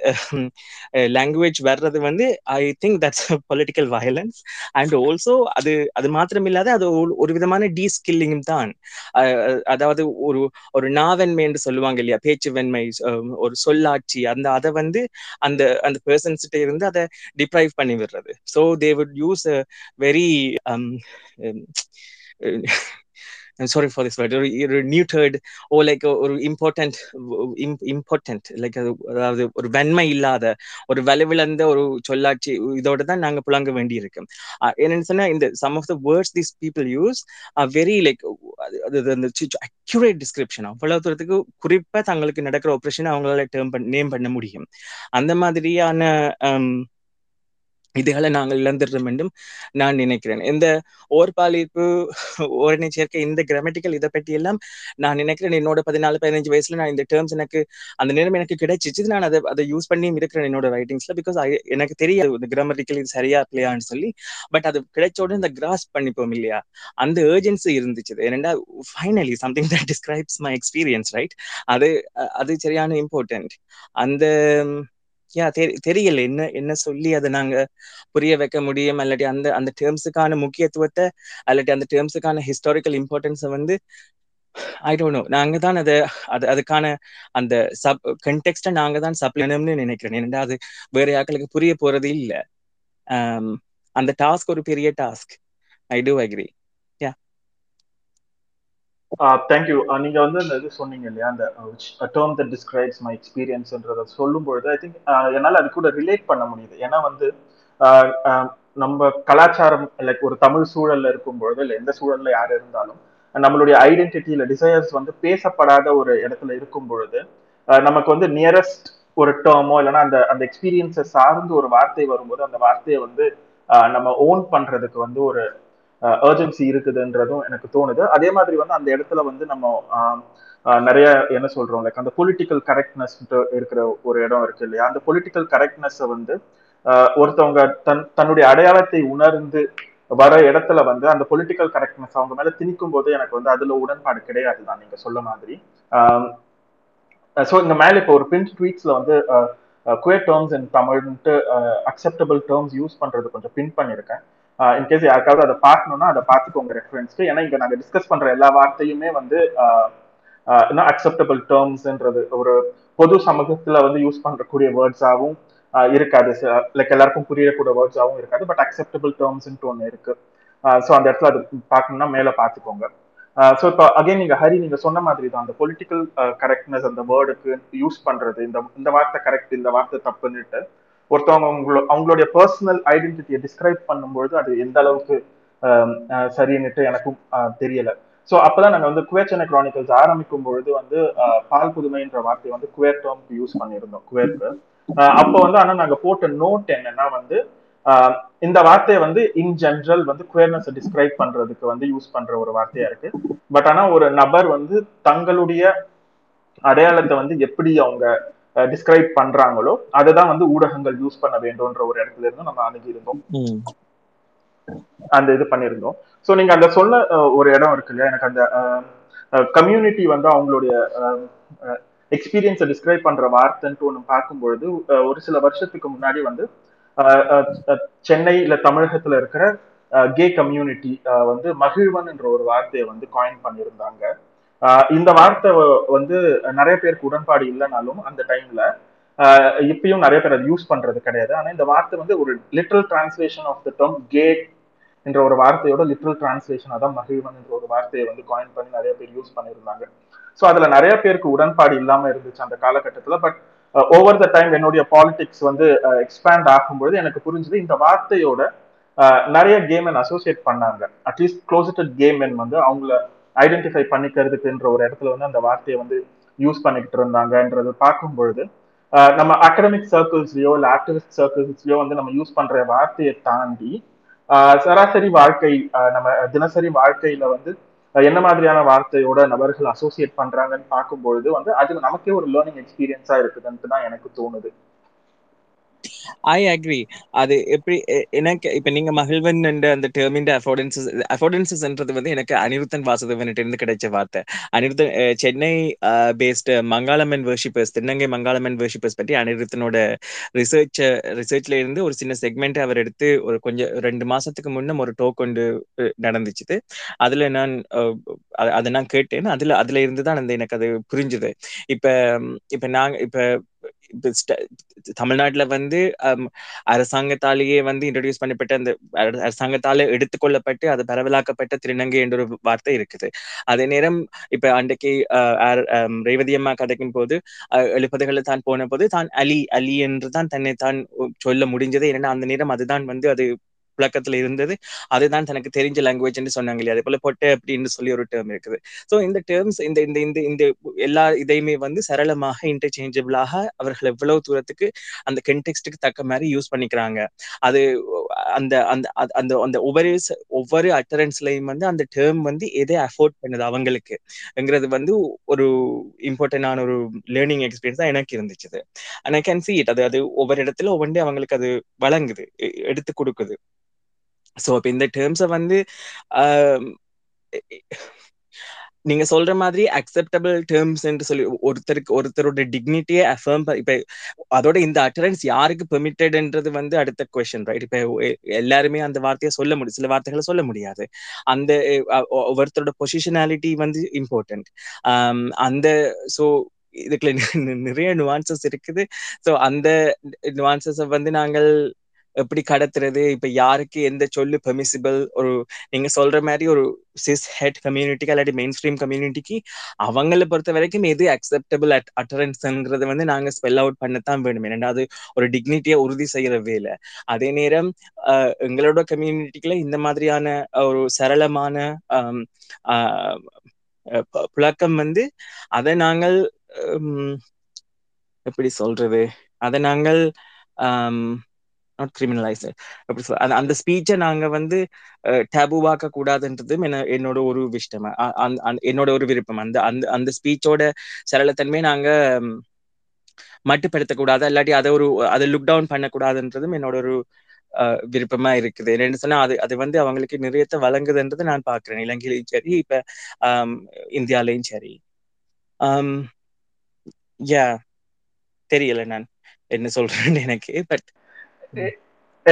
லாங்குவேஜ் வர்றது வந்து I think that's political violence. And also அது அது மாத்திரம் இல்லாத அது ஒரு விதமான டீஸ்கில்லிங்கும் தான். அதாவது ஒரு ஒரு நாவன்மை என்று சொல்லுவாங்க இல்லையா, பேச்சு வெண்மை, ஒரு சொல்லாட்சி, அந்த அதை வந்து அந்த அந்த பர்சன்ஸ் கிட்ட இருந்து அதை டிப்ரைவ் பண்ணி விடுறது. So they would use a very I'm sorry for this word, you're neutered or like or important like or vanma illada or velavilanda or sollachi idoda than naanga pulanga vendi irukum enna sonna in the some of the words these people use are very like the accurate description avvala thurathukku kurippa thangalukku nadakra operation avangala term name panna mudiyum andha madriyana இதுகளை நாங்கள் இழந்துட வேண்டும் நான் நினைக்கிறேன். இந்த ஓர்பாலிப்பு ஓரணி சேர்க்கை இந்த கிராமட்டிக்கல் இதை பற்றி எல்லாம் நான் நினைக்கிறேன். என்னோட 14-15 வயசுல நான் இந்த டேர்ம்ஸ் எனக்கு அந்த நேரம் எனக்கு கிடைச்சிச்சு. நான் அதை யூஸ் பண்ணியும் இருக்கிறேன் என்னோட ரைட்டிங்ஸ்ல. பிகாஸ் எனக்கு தெரியாது இந்த கிராமட்டிக்கல் இது சரியா இல்லையான்னு சொல்லி. பட் அது கிடைச்ச உடனே இந்த கிராஸ்ப் பண்ணிப்போம் இல்லையா, அந்த ஏர்ஜென்சி இருந்துச்சு. ஏன்னா finally something that describes my experience, right. அது அது சரியான இம்பார்ட்டன்ட். அந்த தெரியல என்ன சொல்லி அதை நாங்க புரிய வைக்க முடியும். அல்லாட்டி அந்த அந்த டேர்ம்ஸுக்கான முக்கியத்துவத்தை அல்லாட்டி அந்த டேர்ம்ஸுக்கான ஹிஸ்டாரிக்கல் இம்பார்ட்டன்ஸை வந்து ஐ டோன்ட் நோ, நாங்க தான் அதை அதுக்கான அந்த சப் கண்டெக்ஸ்ட நாங்க தான் சப்ளனம்னு நினைக்கிறேன். ஏன்னா அது வேற யாக்களுக்கு புரிய போறது இல்லை. அந்த டாஸ்க் ஒரு பெரிய task. I do agree. Thank you. நீங்கள் வந்து அந்த இது சொன்னீங்க இல்லையா, அந்த டேர்ம் தட் டிஸ்கிரைப்ஸ் மை எக்ஸ்பீரியன்ஸ்ன்றதை சொல்லும்பொழுது ஐ திங்க் என்னால் அது கூட ரிலேட் பண்ண முடியுது. ஏன்னா வந்து நம்ம கலாச்சாரம் லைக் ஒரு தமிழ் சூழலில் இருக்கும்பொழுது இல்லை எந்த சூழலில் யார் இருந்தாலும் நம்மளுடைய ஐடென்டிட்டியில் டிசையர்ஸ் வந்து பேசப்படாத ஒரு இடத்துல இருக்கும் பொழுது நமக்கு வந்து நியரஸ்ட் ஒரு டேர்மோ இல்லைன்னா அந்த அந்த எக்ஸ்பீரியன்ஸை சார்ந்து ஒரு வார்த்தை வரும்போது அந்த வார்த்தையை வந்து நம்ம ஓன் பண்ணுறதுக்கு வந்து ஒரு அர்ஜென்சி இருக்குதுன்றதும் எனக்கு தோணுது. அதே மாதிரி வந்து அந்த இடத்துல வந்து நம்ம நிறைய என்ன சொல்றோம் லைக் அந்த பொலிட்டிக்கல் கரெக்ட்னஸ் இருக்கிற ஒரு இடம் இருக்கு இல்லையா, அந்த பொலிட்டிக்கல் கரெக்ட்னஸை வந்து ஒருத்தவங்க தன்னுடைய அடையாளத்தை உணர்ந்து வர இடத்துல வந்து அந்த பொலிட்டிக்கல் கரெக்ட்னஸ் அவங்க மேல திணிக்கும் போது எனக்கு வந்து அதுல உடன்பாடு கிடையாது தான் நீங்க சொல்ல மாதிரி. ஸோ இந்த மேல இப்போ ஒரு பிரிண்ட் ட்வீட்ஸ்ல வந்து குயர் டேர்ம்ஸ் இன் தமிழ்ன்ட்டு அக்செப்டபிள் டேர்ம்ஸ் யூஸ் பண்றது கொஞ்சம் பின் பண்ணியிருக்கேன். இன்கேஸ் யாருக்காவது அதை பார்க்கணும்னா அதை பார்த்துக்கோங்க ரெஃபரன்ஸ்க்கு. ஏன்னா இங்கே நாங்கள் டிஸ்கஸ் பண்ற எல்லா வார்த்தையுமே வந்து இன்னும் அக்செப்டபிள் டேர்ம்ஸ்ன்றது ஒரு பொது சமூகத்தில் வந்து யூஸ் பண்றக்கூடிய வேர்ட்ஸாகவும் இருக்காது, லைக் எல்லாருக்கும் புரியக்கூடிய வேர்ட்ஸாகவும் இருக்காது. பட் அக்செப்டபிள் டேர்ம்ஸ்ன்ட்டு ஒன்று இருக்கு. ஸோ அந்த இடத்துல அது பார்க்கணும்னா மேலே பார்த்துக்கோங்க. ஸோ இப்போ அகைன் நீங்கள் ஹரி நீங்கள் சொன்ன மாதிரி தான் அந்த பொலிட்டிக்கல் கரெக்ட்னஸ் அந்த வேர்டுக்கு யூஸ் பண்ணுறது, இந்த வார்த்தை கரெக்ட் இந்த வார்த்தை தப்புன்னுட்டு ஒருத்தவங்க அவங்களுடைய பர்சனல் ஐடென்டிட்டியை டிஸ்கிரைப் பண்ணும்பொழுது அது எந்த அளவுக்கு சரின்னுட்டு எனக்கும் தெரியலை. ஸோ அப்போதான் நாங்கள் வந்து குயர் சென்னை க்ரானிக்கல்ஸ் ஆரம்பிக்கும் பொழுது வந்து பால் புதுமைன்ற வார்த்தையை வந்து குயர் டேர்ம்க்கு யூஸ் பண்ணியிருந்தோம் குயர்க்கு. அப்போ வந்து ஆனால் நாங்கள் போட்ட நோட் என்னன்னா வந்து இந்த வார்த்தையை வந்து இன் ஜென்ரல் வந்து குயர்னஸை டிஸ்கிரைப் பண்றதுக்கு வந்து யூஸ் பண்ற ஒரு வார்த்தையா இருக்கு. பட் ஆனால் ஒரு நபர் வந்து தங்களுடைய அடையாளத்தை வந்து எப்படி அவங்க டிஸ்கிரைப் பண்றாங்களோ அதைதான் வந்து ஊடகங்கள் யூஸ் பண்ண வேண்டும்ன்ற ஒரு இடத்துல இருந்து நம்ம அணுகியிருந்தோம், அந்த இது பண்ணியிருந்தோம். ஸோ நீங்க அந்த சொல்ல ஒரு இடம் இருக்கு இல்லையா, எனக்கு அந்த கம்யூனிட்டி வந்து அவங்களுடைய எக்ஸ்பீரியன்ஸை டிஸ்கிரைப் பண்ற வார்த்தைன்ட்டு ஒன்று பார்க்கும்பொழுது ஒரு சில வருஷத்துக்கு முன்னாடி வந்து சென்னை இல்ல தமிழகத்துல இருக்கிற கே கம்யூனிட்டி வந்து மகிழ்வன் என்ற ஒரு வார்த்தையை வந்து காயின் பண்ணியிருந்தாங்க. இந்த வார்த்தை வந்து நிறைய பேருக்கு உடன்பாடு இல்லைனாலும் அந்த டைம்ல இப்பயும் நிறைய பேர் அது யூஸ் பண்றது கிடையாது. ஆனா இந்த வார்த்தை வந்து ஒரு literal translation of the term gay என்ற ஒரு வார்த்தையோட லிட்ரல் டிரான்ஸ்லேஷனா தான் மகிழ்வன் என்ற ஒரு வார்த்தையை வந்து காயின் பண்ணி நிறைய பேர் யூஸ் பண்ணியிருந்தாங்க. ஸோ அதுல நிறைய பேருக்கு உடன்பாடு இல்லாம இருந்துச்சு அந்த காலகட்டத்துல. பட் ஓவர் த டைம் என்னுடைய பாலிடிக்ஸ் வந்து எக்ஸ்பேண்ட் ஆகும்போது எனக்கு புரிஞ்சது இந்த வார்த்தையோட நிறைய கேமென் அசோசியேட் பண்ணாங்க, அட்லீஸ்ட் க்ளோசிட்டட் கேமென் வந்து அவங்கள ஐடென்டிஃபை பண்ணிக்கிறதுக்குன்ற ஒரு இடத்துல வந்து அந்த வார்த்தையை வந்து யூஸ் பண்ணிக்கிட்டு இருந்தாங்கன்றது பார்க்கும்பொழுது நம்ம அகடமிக் சர்க்கிள்ஸ்லயோ இல்லை ஆக்டிவிஸ்ட் சர்க்கிள்ஸ்லயோ வந்து நம்ம யூஸ் பண்ற வார்த்தையை தாண்டி சராசரி வாழ்க்கை நம்ம தினசரி வாழ்க்கையில வந்து என்ன மாதிரியான வார்த்தையோட நபர்கள் அசோசியேட் பண்றாங்கன்னு பார்க்கும்பொழுது வந்து அது நமக்கே ஒரு லேர்னிங் எக்ஸ்பீரியன்ஸா இருக்குதுன்னு தான் எனக்கு தோணுது. I agree. அது எப்படி எனக்கு இப்ப நீங்க மகிழ்வன் என்ற அந்த டேர்மின் அஃபோர்டன்சஸ்ன்றது வந்து எனக்கு அனிருத்தன் வாசுதேவன்கிட்ட இருந்து கிடைச்ச வார்த்தை. அனிருத்தன் சென்னை பேஸ்டு மங்காளம்மன் வேர்ஷிப்பர்ஸ், திருநங்கை மங்காளம்மன் வேர்ஷிப்பர்ஸ் பற்றி அனிருத்தனோட ரிசர்ச்ல இருந்து ஒரு சின்ன செக்மெண்ட் அவர் எடுத்து ஒரு கொஞ்சம் 2 மாசத்துக்கு முன்னும் ஒரு டோக் கொண்டு நடந்துச்சுது. அதுல நான் கேட்டேன். அதுல இருந்து தான் அந்த எனக்கு அது புரிஞ்சுது. இப்ப இப்ப நாங்க இப்ப தமிழ்நாட்டுல வந்து அரசாங்கத்தாலேயே வந்து இன்ட்ரடியூஸ் பண்ணப்பட்ட அந்த அரசாங்கத்தால எடுத்துக்கொள்ளப்பட்டு அது பரவலாக்கப்பட்ட திருநங்கை என்ற ஒரு வார்த்தை இருக்குது. அதே நேரம் இப்ப அன்றைக்கு ரேவதி அம்மா கதைக்கும் போது 70களில் தான் போன போது தான் அலி என்று தான் தன்னை தான் சொல்ல முடிஞ்சது. ஏன்னா அந்த நேரம் அதுதான் வந்து அது புழக்கத்துல இருந்தது, அதுதான் தனக்கு தெரிஞ்ச லாங்குவேஜ் என்று சொன்னாங்க இல்லையா. அதே போல பொட்டை அப்படின்னு சொல்லி ஒரு டேர்ம் இருக்குது. ஸோ இந்த டேர்ம்ஸ் இந்த இந்த இந்த இந்த எல்லா இதையுமே வந்து சரளமாக இன்டர்சேஞ்சபிளாக அவர்கள் எவ்வளவு தூரத்துக்கு அந்த கண்டெக்ஸ்டுக்கு தக்க மாதிரி யூஸ் பண்ணிக்கிறாங்க. அது அந்த அந்த அந்த ஒவ்வொரு அட்டரன்ஸ்லையும் வந்து அந்த டேர்ம் வந்து எதை அஃபோர்ட் பண்ணுது அவங்களுக்குங்கிறது வந்து ஒரு இம்பார்ட்டன்டான ஒரு லேர்னிங் எக்ஸ்பீரியன்ஸ் தான் எனக்கு இருந்துச்சு. I can see it. அது அது ஒவ்வொரு இடத்துல ஒவ்வொன்றே அவங்களுக்கு அது வழங்குது, எடுத்து கொடுக்குது. ஸோ இப்போ இந்த டேர்ம்ஸை வந்து நீங்க சொல்ற மாதிரி அக்செப்டபிள் டேர்ம்ஸ் என்று சொல்லி ஒருத்தரோட டிக்னிட்டியை அஃபர்ம் இப்ப அதோட இந்த அட்டரன்ஸ் யாருக்கு பெர்மிட்டட்ன்றது வந்து அடுத்த குவெஸ்சன், ரைட்? இப்ப எல்லாருமே அந்த வார்த்தையை சொல்ல முடியும், சில வார்த்தைகளை சொல்ல முடியாது. அந்த ஒவ்வொருத்தரோட பொசிஷனாலிட்டி வந்து இம்பார்ட்டன்ட். அந்த ஸோ இதுக்குள்ள நிறைய நுவான்சஸ் இருக்குது. ஸோ அந்த நுவான்சஸை வந்து நாங்கள் எப்படி கடத்துறது, இப்ப யாருக்கு எந்த சொல்லு பெர்மிசிபிள். ஒரு நீங்க சொல்ற மாதிரி ஒரு சிஸ் ஹெட் கம்யூனிட்டிக்கு இல்லாட்டி மெயின் ஸ்ட்ரீம் கம்யூனிட்டிக்கு அவங்கள பொறுத்த வரைக்கும் எது அக்செப்டபிள் அட்டரன்ஸ்ங்கிறத வந்து நாங்க ஸ்பெல் அவுட் பண்ணத்தான் வேணும். ஏன்னா அது ஒரு டிக்னிட்டியை உறுதி செய்யற வேலை. அதே நேரம் எங்களோட கம்யூனிட்டிக்குள்ள இந்த மாதிரியான ஒரு சரளமான புழக்கம் வந்து அதை நாங்கள் எப்படி சொல்றது, அதை நாங்கள் not criminalize it. அந்த ஸ்பீச்சை நாங்கள் வந்து டேபுவாக்க கூடாதுன்றதும் என்னோட ஒரு விஷயம், என்னோட ஒரு விருப்பம். அந்த அந்த அந்த ஸ்பீச்சோட சரளத்தன்மையை நாங்கள் மட்டுப்படுத்தக்கூடாது, இல்லாட்டி அதை ஒரு அதை லுக் டவுன் பண்ணக்கூடாதுன்றதும் என்னோட ஒரு விருப்பமா இருக்குது. என்னென்னு சொன்னா அது அது வந்து அவங்களுக்கு நிறையத்தை வழங்குதுன்றது நான் பாக்குறேன், இலங்கையிலையும் சரி இப்ப இந்தியாலையும் சரி. யா தெரியல நான் என்ன சொல்றேன்னு எனக்கு, பட்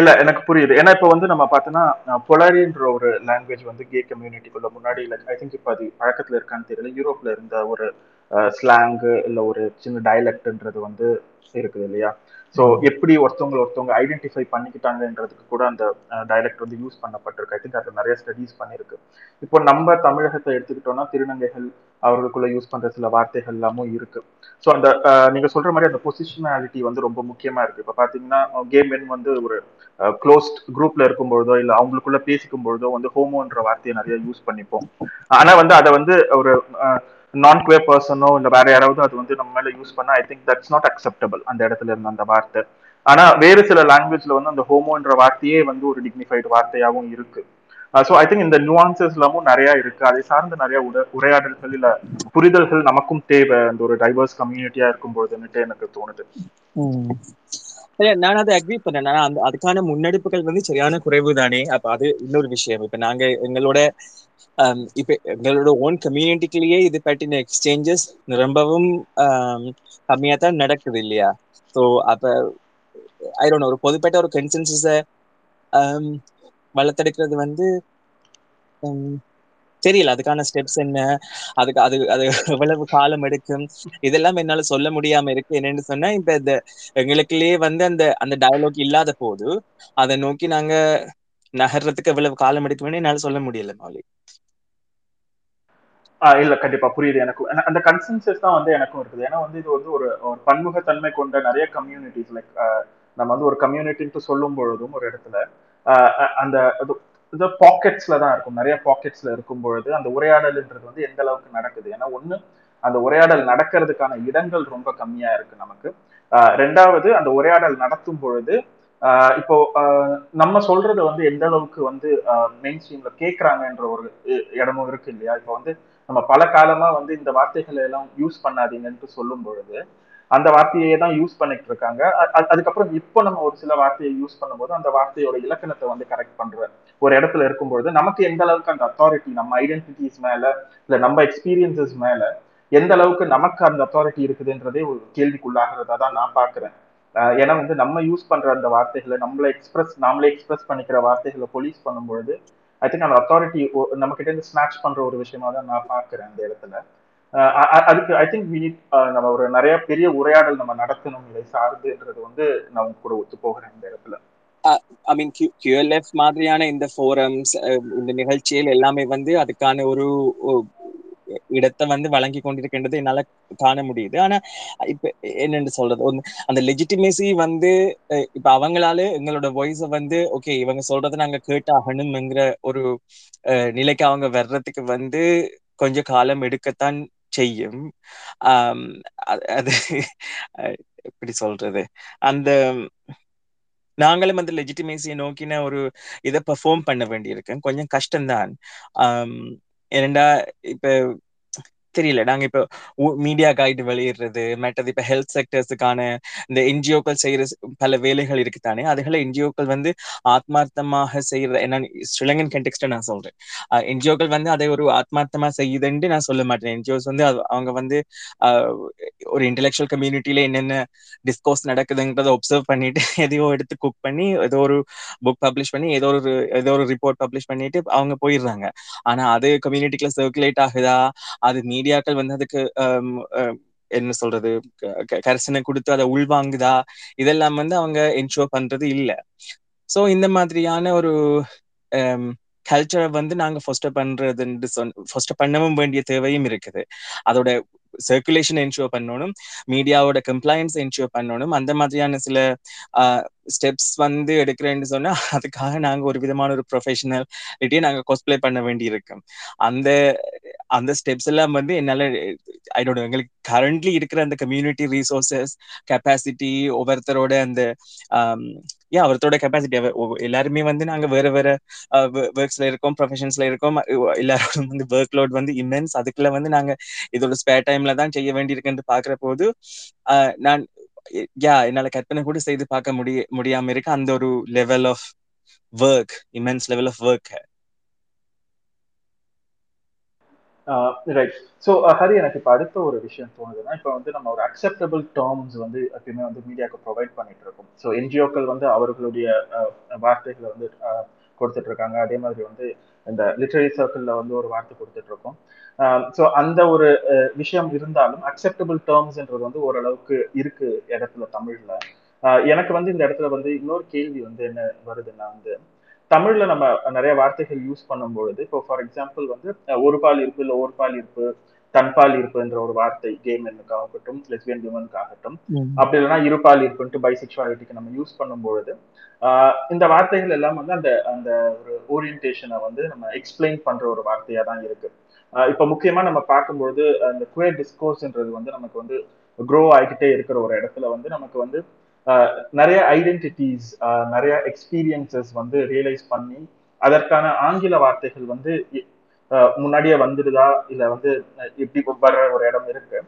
இல்ல எனக்கு புரியுது. ஏன்னா இப்ப வந்து நம்ம பார்த்தோன்னா பொலாரின்ற ஒரு லாங்குவேஜ் வந்து கே கம்யூனிட்டிக்குள்ள முன்னாடி ஐ திங்க் இப்ப அது பழக்கத்துல இருக்கான்னு தெரியல, யூரோப்ல இருந்த ஒரு ஸ்லாங்கு இல்ல ஒரு சின்ன டைலக்ட்ன்றது வந்து இருக்குது இல்லையா. ஸோ எப்படி ஒருத்தவங்க ஐடென்டிஃபை பண்ணிக்கிட்டாங்கன்றதுக்கு கூட அந்த டைலக்ட் வந்து யூஸ் பண்ணப்பட்டிருக்கு. ஐ திங்க் அது நிறைய ஸ்டடீஸ் பண்ணிருக்கு. இப்போ நம்ம தமிழகத்தை எடுத்துக்கிட்டோம்னா திருநங்கைகள் அவர்களுக்குள்ள யூஸ் பண்ற சில வார்த்தைகள் எல்லாமும் இருக்கு. ஸோ அந்த நீங்க சொல்ற மாதிரி அந்த பொசிஷனாலிட்டி வந்து ரொம்ப முக்கியமா இருக்கு. இப்போ பாத்தீங்கன்னா கே மென் வந்து ஒரு க்ளோஸ்ட் குரூப்ல இருக்கும்பொழுதோ இல்ல அவங்களுக்குள்ள பேசிக்கும் பொழுதோ வந்து ஹோமோன்ற வார்த்தையை நிறைய யூஸ் பண்ணிப்போம். ஆனா வந்து அதை வந்து ஒரு நான் குவே பர்சனோ இல்லை வேற யாராவது அது வந்து நம்ம மேல யூஸ் பண்ணா I think that's not acceptable அந்த இடத்துல இருந்த அந்த வார்த்தை. ஆனா வேறு சில லாங்குவேஜ்ல வந்து அந்த ஹோமோன்ற வார்த்தையே வந்து ஒரு டிக்னிஃபைடு வார்த்தையாகவும் இருக்கு. ஸோ ஐ திங்க் இந்த நியூவான்சஸ் எல்லாமும் நிறைய இருக்கு. அதை சார்ந்த நிறைய உரையாடல்கள் இல்ல புரிதல்கள் நமக்கும் தேவை அந்த ஒரு டைவர்ஸ் கம்யூனிட்டியா இருக்கும்பொழுதுன்னுட்டு எனக்கு தோணுது. நான் அதை அக்ரி பண்ணேன். ஆனா அதுக்கான முன்னெடுப்புகள் வந்து சரியான குறைவு தானே. அப்ப அது இன்னொரு விஷயம். இப்ப நாங்க எங்களோட இப்ப எங்களோட ஓன் கம்யூனிட்டிக்குள்ளேயே இது பற்றின எக்ஸ்சேஞ்சஸ் ரொம்பவும் கம்மியா தான் நடக்குது இல்லையா. ஸோ அப்ப ஐரோன் ஒரு பொதுப்பட்ட ஒரு கன்சென்சஸ வளர்த்தெடுக்கிறது வந்து தெரியல. அதுக்கான ஸ்டெப்ஸ் என்ன, அதுக்கு அது அது எவ்வளவு காலம் எடுக்கும், இதெல்லாம் என்னால சொல்ல முடியாம இருக்கு. என்னன்னு சொன்னா இப்ப இந்த எங்களுக்குள்ளேயே வந்து அந்த அந்த டயலாக் இல்லாத போது அதை நோக்கி நாங்க நகர்றதுக்கு எவ்வளவு காலம் எடுக்கும்னு என்னால சொல்ல முடியல. மௌலி இல்ல கண்டிப்பா புரியுது எனக்கும். அந்த கன்சென்சஸ் தான் வந்து எனக்கும் இருக்குது. ஏன்னா வந்து இது வந்து ஒரு ஒரு பன்முகத்தன்மை கொண்ட நிறைய கம்யூனிட்டிஸ் லைக் நம்ம வந்து ஒரு கம்யூனிட்டின்னு சொல்லும் பொழுதும் ஒரு இடத்துல அந்த இது பாக்கெட்ஸ்ல தான் இருக்கும். நிறைய பாக்கெட்ஸ்ல இருக்கும் பொழுது அந்த உரையாடல்ன்றது வந்து எந்த அளவுக்கு நடக்குது. ஏன்னா ஒண்ணு அந்த உரையாடல் நடக்கிறதுக்கான இடங்கள் ரொம்ப கம்மியா இருக்கு நமக்கு. ரெண்டாவது அந்த உரையாடல் நடத்தும் பொழுது இப்போ நம்ம சொல்றது வந்து எந்த அளவுக்கு வந்து மெயின் ஸ்ட்ரீம்ல கேட்கறாங்கன்ற ஒரு இடமும் இருக்கு இல்லையா. இப்போ வந்து நம்ம பல காலமா வந்து இந்த வார்த்தைகளை எல்லாம் யூஸ் பண்ணாதீங்கன்னு சொல்லும் பொழுது அந்த வார்த்தையே தான் யூஸ் பண்ணிட்டு இருக்காங்க. அதுக்கப்புறம் இப்போ நம்ம ஒரு சில வார்த்தையை யூஸ் பண்ணும்போது அந்த வார்த்தையோட இலக்கணத்தை வந்து கரெக்ட் பண்ற ஒரு இடத்துல இருக்கும்பொழுது நமக்கு எந்த அளவுக்கு அந்த அத்தாரிட்டி நம்ம ஐடென்டிட்டிஸ் மேல இல்ல நம்ம எக்ஸ்பீரியன்சஸ் மேல எந்த அளவுக்கு நமக்கு அந்த அத்தாரிட்டி இருக்குதுன்றதே ஒரு கேள்விக்குள்ளாகிறதா தான் நான் பாக்குறேன். ஏன்னா வந்து நம்ம யூஸ் பண்ற அந்த வார்த்தைகளை நாமளே எக்ஸ்பிரஸ் பண்ணிக்கிற வார்த்தைகளை போலீஸ் பண்ணும்பொழுது ஐ திங்க் அந்த அத்தாரிட்டி நம்ம கிட்ட இருந்து ஸ்னாச் பண்ற ஒரு விஷயமா தான் நான் பாக்குறேன் அந்த இடத்துல. அதுக்கு ஐ திங்க் நம்ம ஒரு நிறைய பெரிய உரையாடல் நம்ம நடத்தணும் இதை சார்ந்துன்றது வந்து நான் கூட ஒத்து போகிறேன் இந்த இடத்துல. ஐ மீன் QLF மாதிரியான இந்த ஃபோரம்ஸ் இந்த நிகழ்ச்சிகள் எல்லாமே வந்து அதுக்கான ஒரு இடத்தை வந்து வழங்கி கொண்டிருக்கின்றது என்னால காண முடியுது. ஆனா இப்ப என்னென்னு சொல்றது அந்த லெஜிட்டிமேசி வந்து இப்ப அவங்களால எங்களோட வாய்ஸ வந்து ஓகே இவங்க சொல்றதை நாங்க கேட்டாகணும்ங்கிற ஒரு நிலைக்கு அவங்க வர்றதுக்கு வந்து கொஞ்ச காலம் எடுக்கத்தான் செய்யும். அது எப்படி சொல்றது, அந்த நாங்களும் அந்த லெஜிட்டிமேசியை நோக்கின ஒரு இதை பெர்ஃபார்ம் பண்ண வேண்டியிருக்கேன். கொஞ்சம் கஷ்டம்தான். ஏனெண்டா இப்ப தெரியல, நாங்க இப்ப மீடியா கைடு வெளியிடுறது மற்றது இப்ப ஹெல்த் செக்டர்ஸுக்கான இந்த என்ஜிஓக்கள் செய்யற பல வேலைகள் இருக்குதானே. அதுகளை என்ஜிஓக்கள் வந்து ஆத்மார்த்தமாக செய்யறது நான் ஸ்ரீலங்கன் கண்டெக்ஸ்ட நான் சொல்றேன். என்ஜிஓக்கள் வந்து அதை ஒரு ஆத்மார்த்தமா செய்யுதுன்னு நான் சொல்ல மாட்டேன். என்ஜிஓஸ் வந்து அவங்க வந்து ஒரு இன்டெலெக்சுவல் கம்யூனிட்டியில என்னென்ன டிஸ்கோர்ஸ் நடக்குதுங்கிறத ஒப்சர்வ் பண்ணிட்டு எதையோ எடுத்து குக் பண்ணி ஏதோ ஒரு புக் பப்ளிஷ் பண்ணி ஏதோ ஒரு ரிப்போர்ட் பப்ளிஷ் பண்ணிட்டு அவங்க போயிடுறாங்க. ஆனா அது கம்யூனிட்டிக்குள்ள சர்க்குலேட் ஆகுதா, அது மீடியாக்கள் வந்து அதுக்கு என்ன சொல்றது கரிசனை கொடுத்து அதை உள்வாங்குதா, இதெல்லாம் வந்து அவங்க என்ஷோர் பண்றது இல்ல. சோ இந்த மாதிரியான ஒரு கல்ச்சரை வந்து நாங்க ஃபோஸ்டர் பண்றதுன்னு ஃபோஸ்டர் பண்ணவும் வேண்டிய தேவையும் இருக்குது. அதோட சர்க்குலேஷன் என்ஷோர் பண்ணணும், மீடியாவோட கம்ப்ளைண்ட்ஸ் என்ஷோர் பண்ணணும். அந்த மாதிரியான சில ஸ்டெப்ஸ் வந்து எடுக்கிறேன்னு சொன்னா அதுக்காக நாங்க ஒரு விதமான ஒரு ப்ரொஃபஷனலிட்டியை நாங்க கோஸ்பிளே பண்ண வேண்டியிருக்கோம். அந்த அந்த ஸ்டெப்ஸ் எல்லாம் வந்து என்னால எங்களுக்கு கரண்ட்லி இருக்கிற அந்த கம்யூனிட்டி ரிசோர்சஸ் கெப்பாசிட்டி ஒவ்வொருத்தரோட அந்த ஒருத்தரோட கெப்பாசிட்டி எல்லாருமே வந்து நாங்க வேற ஒர்க்ஸ்ல இருக்கோம், ப்ரொஃபஷன்ஸ்ல இருக்கோம். எல்லாரோடும் வந்து ஒர்க் லோட் வந்து இம்மென்ஸ். அதுக்குள்ள வந்து நாங்க இதோட ஸ்பேர் டைம்ல தான் செய்ய வேண்டியிருக்குன்னு பாக்குற போது நான் என்னால கற்பனை கூட செய்து பார்க்க முடியாம இருக்க அந்த ஒரு level of work, immense level of work. Right. So Hari, எனக்கு இப்போ அடுத்த ஒரு விஷயம் தோணுதுன்னா, இப்போ வந்து நம்ம ஒரு அக்செப்டபிள் டேர்ம்ஸ் வந்து எப்பயுமே வந்து மீடியாவுக்கு ப்ரொவைட் பண்ணிட்டு இருக்கோம். ஸோ என்ஜிஓக்கள் வந்து அவர்களுடைய வார்த்தைகளை வந்து கொடுத்துட்டு இருக்காங்க. அதே மாதிரி வந்து இந்த லிட்ரரி சர்க்கிளில் வந்து ஒரு வார்த்தை கொடுத்துட்டு இருக்கோம். ஸோ அந்த ஒரு விஷயம் இருந்தாலும் அக்செப்டபிள் டேர்ம்ஸ்ன்றது வந்து ஓரளவுக்கு இருக்கு இடத்துல தமிழில். எனக்கு வந்து இந்த இடத்துல வந்து இன்னொரு கேள்வி வந்து என்ன வருதுன்னா, வந்து தமிழ்ல நம்ம நிறைய வார்த்தைகள் யூஸ் பண்ணும்பொழுது, இப்போ ஃபார் எக்ஸாம்பிள் வந்து ஒரு பால் இருப்பு இல்லை ஒரு பால் இருப்பு, தன்பால் இருப்புன்ற ஒரு வார்த்தை கே மென்னுக்காகட்டும் லெஸ்பியன் விமனுக்காகட்டும், அப்படி இல்லைன்னா இருபால் இருப்புன்ட்டு பைசெக்சுவாலிட்டிக்கு நம்ம யூஸ் பண்ணும்பொழுது இந்த வார்த்தைகள் எல்லாம் வந்து அந்த அந்த ஒரு ஓரியன்டேஷனை வந்து நம்ம எக்ஸ்பிளைன் பண்ற ஒரு வார்த்தையா தான் இருக்கு. இப்போ முக்கியமா நம்ம பார்க்கும்பொழுது அந்த குயர் டிஸ்கோர்ஸ்ன்றது வந்து நமக்கு வந்து க்ரோ ஆகிக்கிட்டே இருக்கிற ஒரு இடத்துல வந்து நமக்கு வந்து நிறைய ஐடென்டிட்டிஸ், நிறைய எக்ஸ்பீரியன்சஸ் வந்து ரியலைஸ் பண்ணி அதற்கான ஆங்கில வார்த்தைகள் வந்து முன்னாடியே வந்துடுதா இல்லை வந்து இப்படி வர்ற ஒரு இடம் இருக்கு.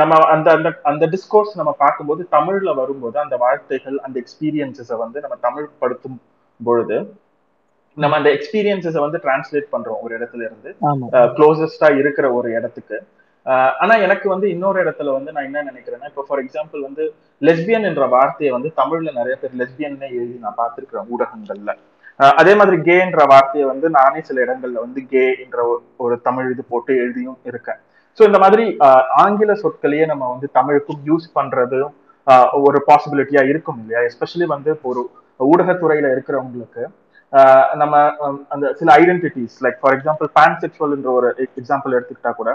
நம்ம அந்த அந்த அந்த டிஸ்கோர்ஸ் நம்ம பார்க்கும்போது தமிழ்ல வரும்போது அந்த வார்த்தைகள் அந்த எக்ஸ்பீரியன்சஸை வந்து நம்ம தமிழ் படுத்தும் பொழுது நம்ம அந்த எக்ஸ்பீரியன்சஸை வந்து டிரான்ஸ்லேட் பண்றோம் ஒரு இடத்துல இருந்து க்ளோசஸ்டா இருக்கிற ஒரு இடத்துக்கு. ஆனா எனக்கு வந்து இன்னொரு இடத்துல வந்து நான் என்ன நினைக்கிறேன்னா, இப்போ ஃபார் எக்ஸாம்பிள் வந்து லெஸ்பியன் என்ற வார்த்தையை வந்து தமிழ்ல நிறைய பேர் லெஸ்பியன்னே எழுதி நான் பார்த்துருக்கிறேன் ஊடகங்கள்ல. அதே மாதிரி கே என்ற வார்த்தையை வந்து நானே சில இடங்கள்ல வந்து கே என்ற ஒரு தமிழ் இது போட்டு எழுதியும் இருக்கேன். ஸோ இந்த மாதிரி ஆங்கில சொற்களையே நம்ம வந்து தமிழுக்கும் யூஸ் பண்றதும் ஒரு பாசிபிலிட்டியா இருக்கும் இல்லையா? எஸ்பெஷலி வந்து ஒரு ஊடகத்துறையில இருக்கிறவங்களுக்கு நம்ம அந்த சில identities, like for example pansexual என்ற ஒரு எக்ஸாம்பிள் எடுத்துக்கிட்டா கூட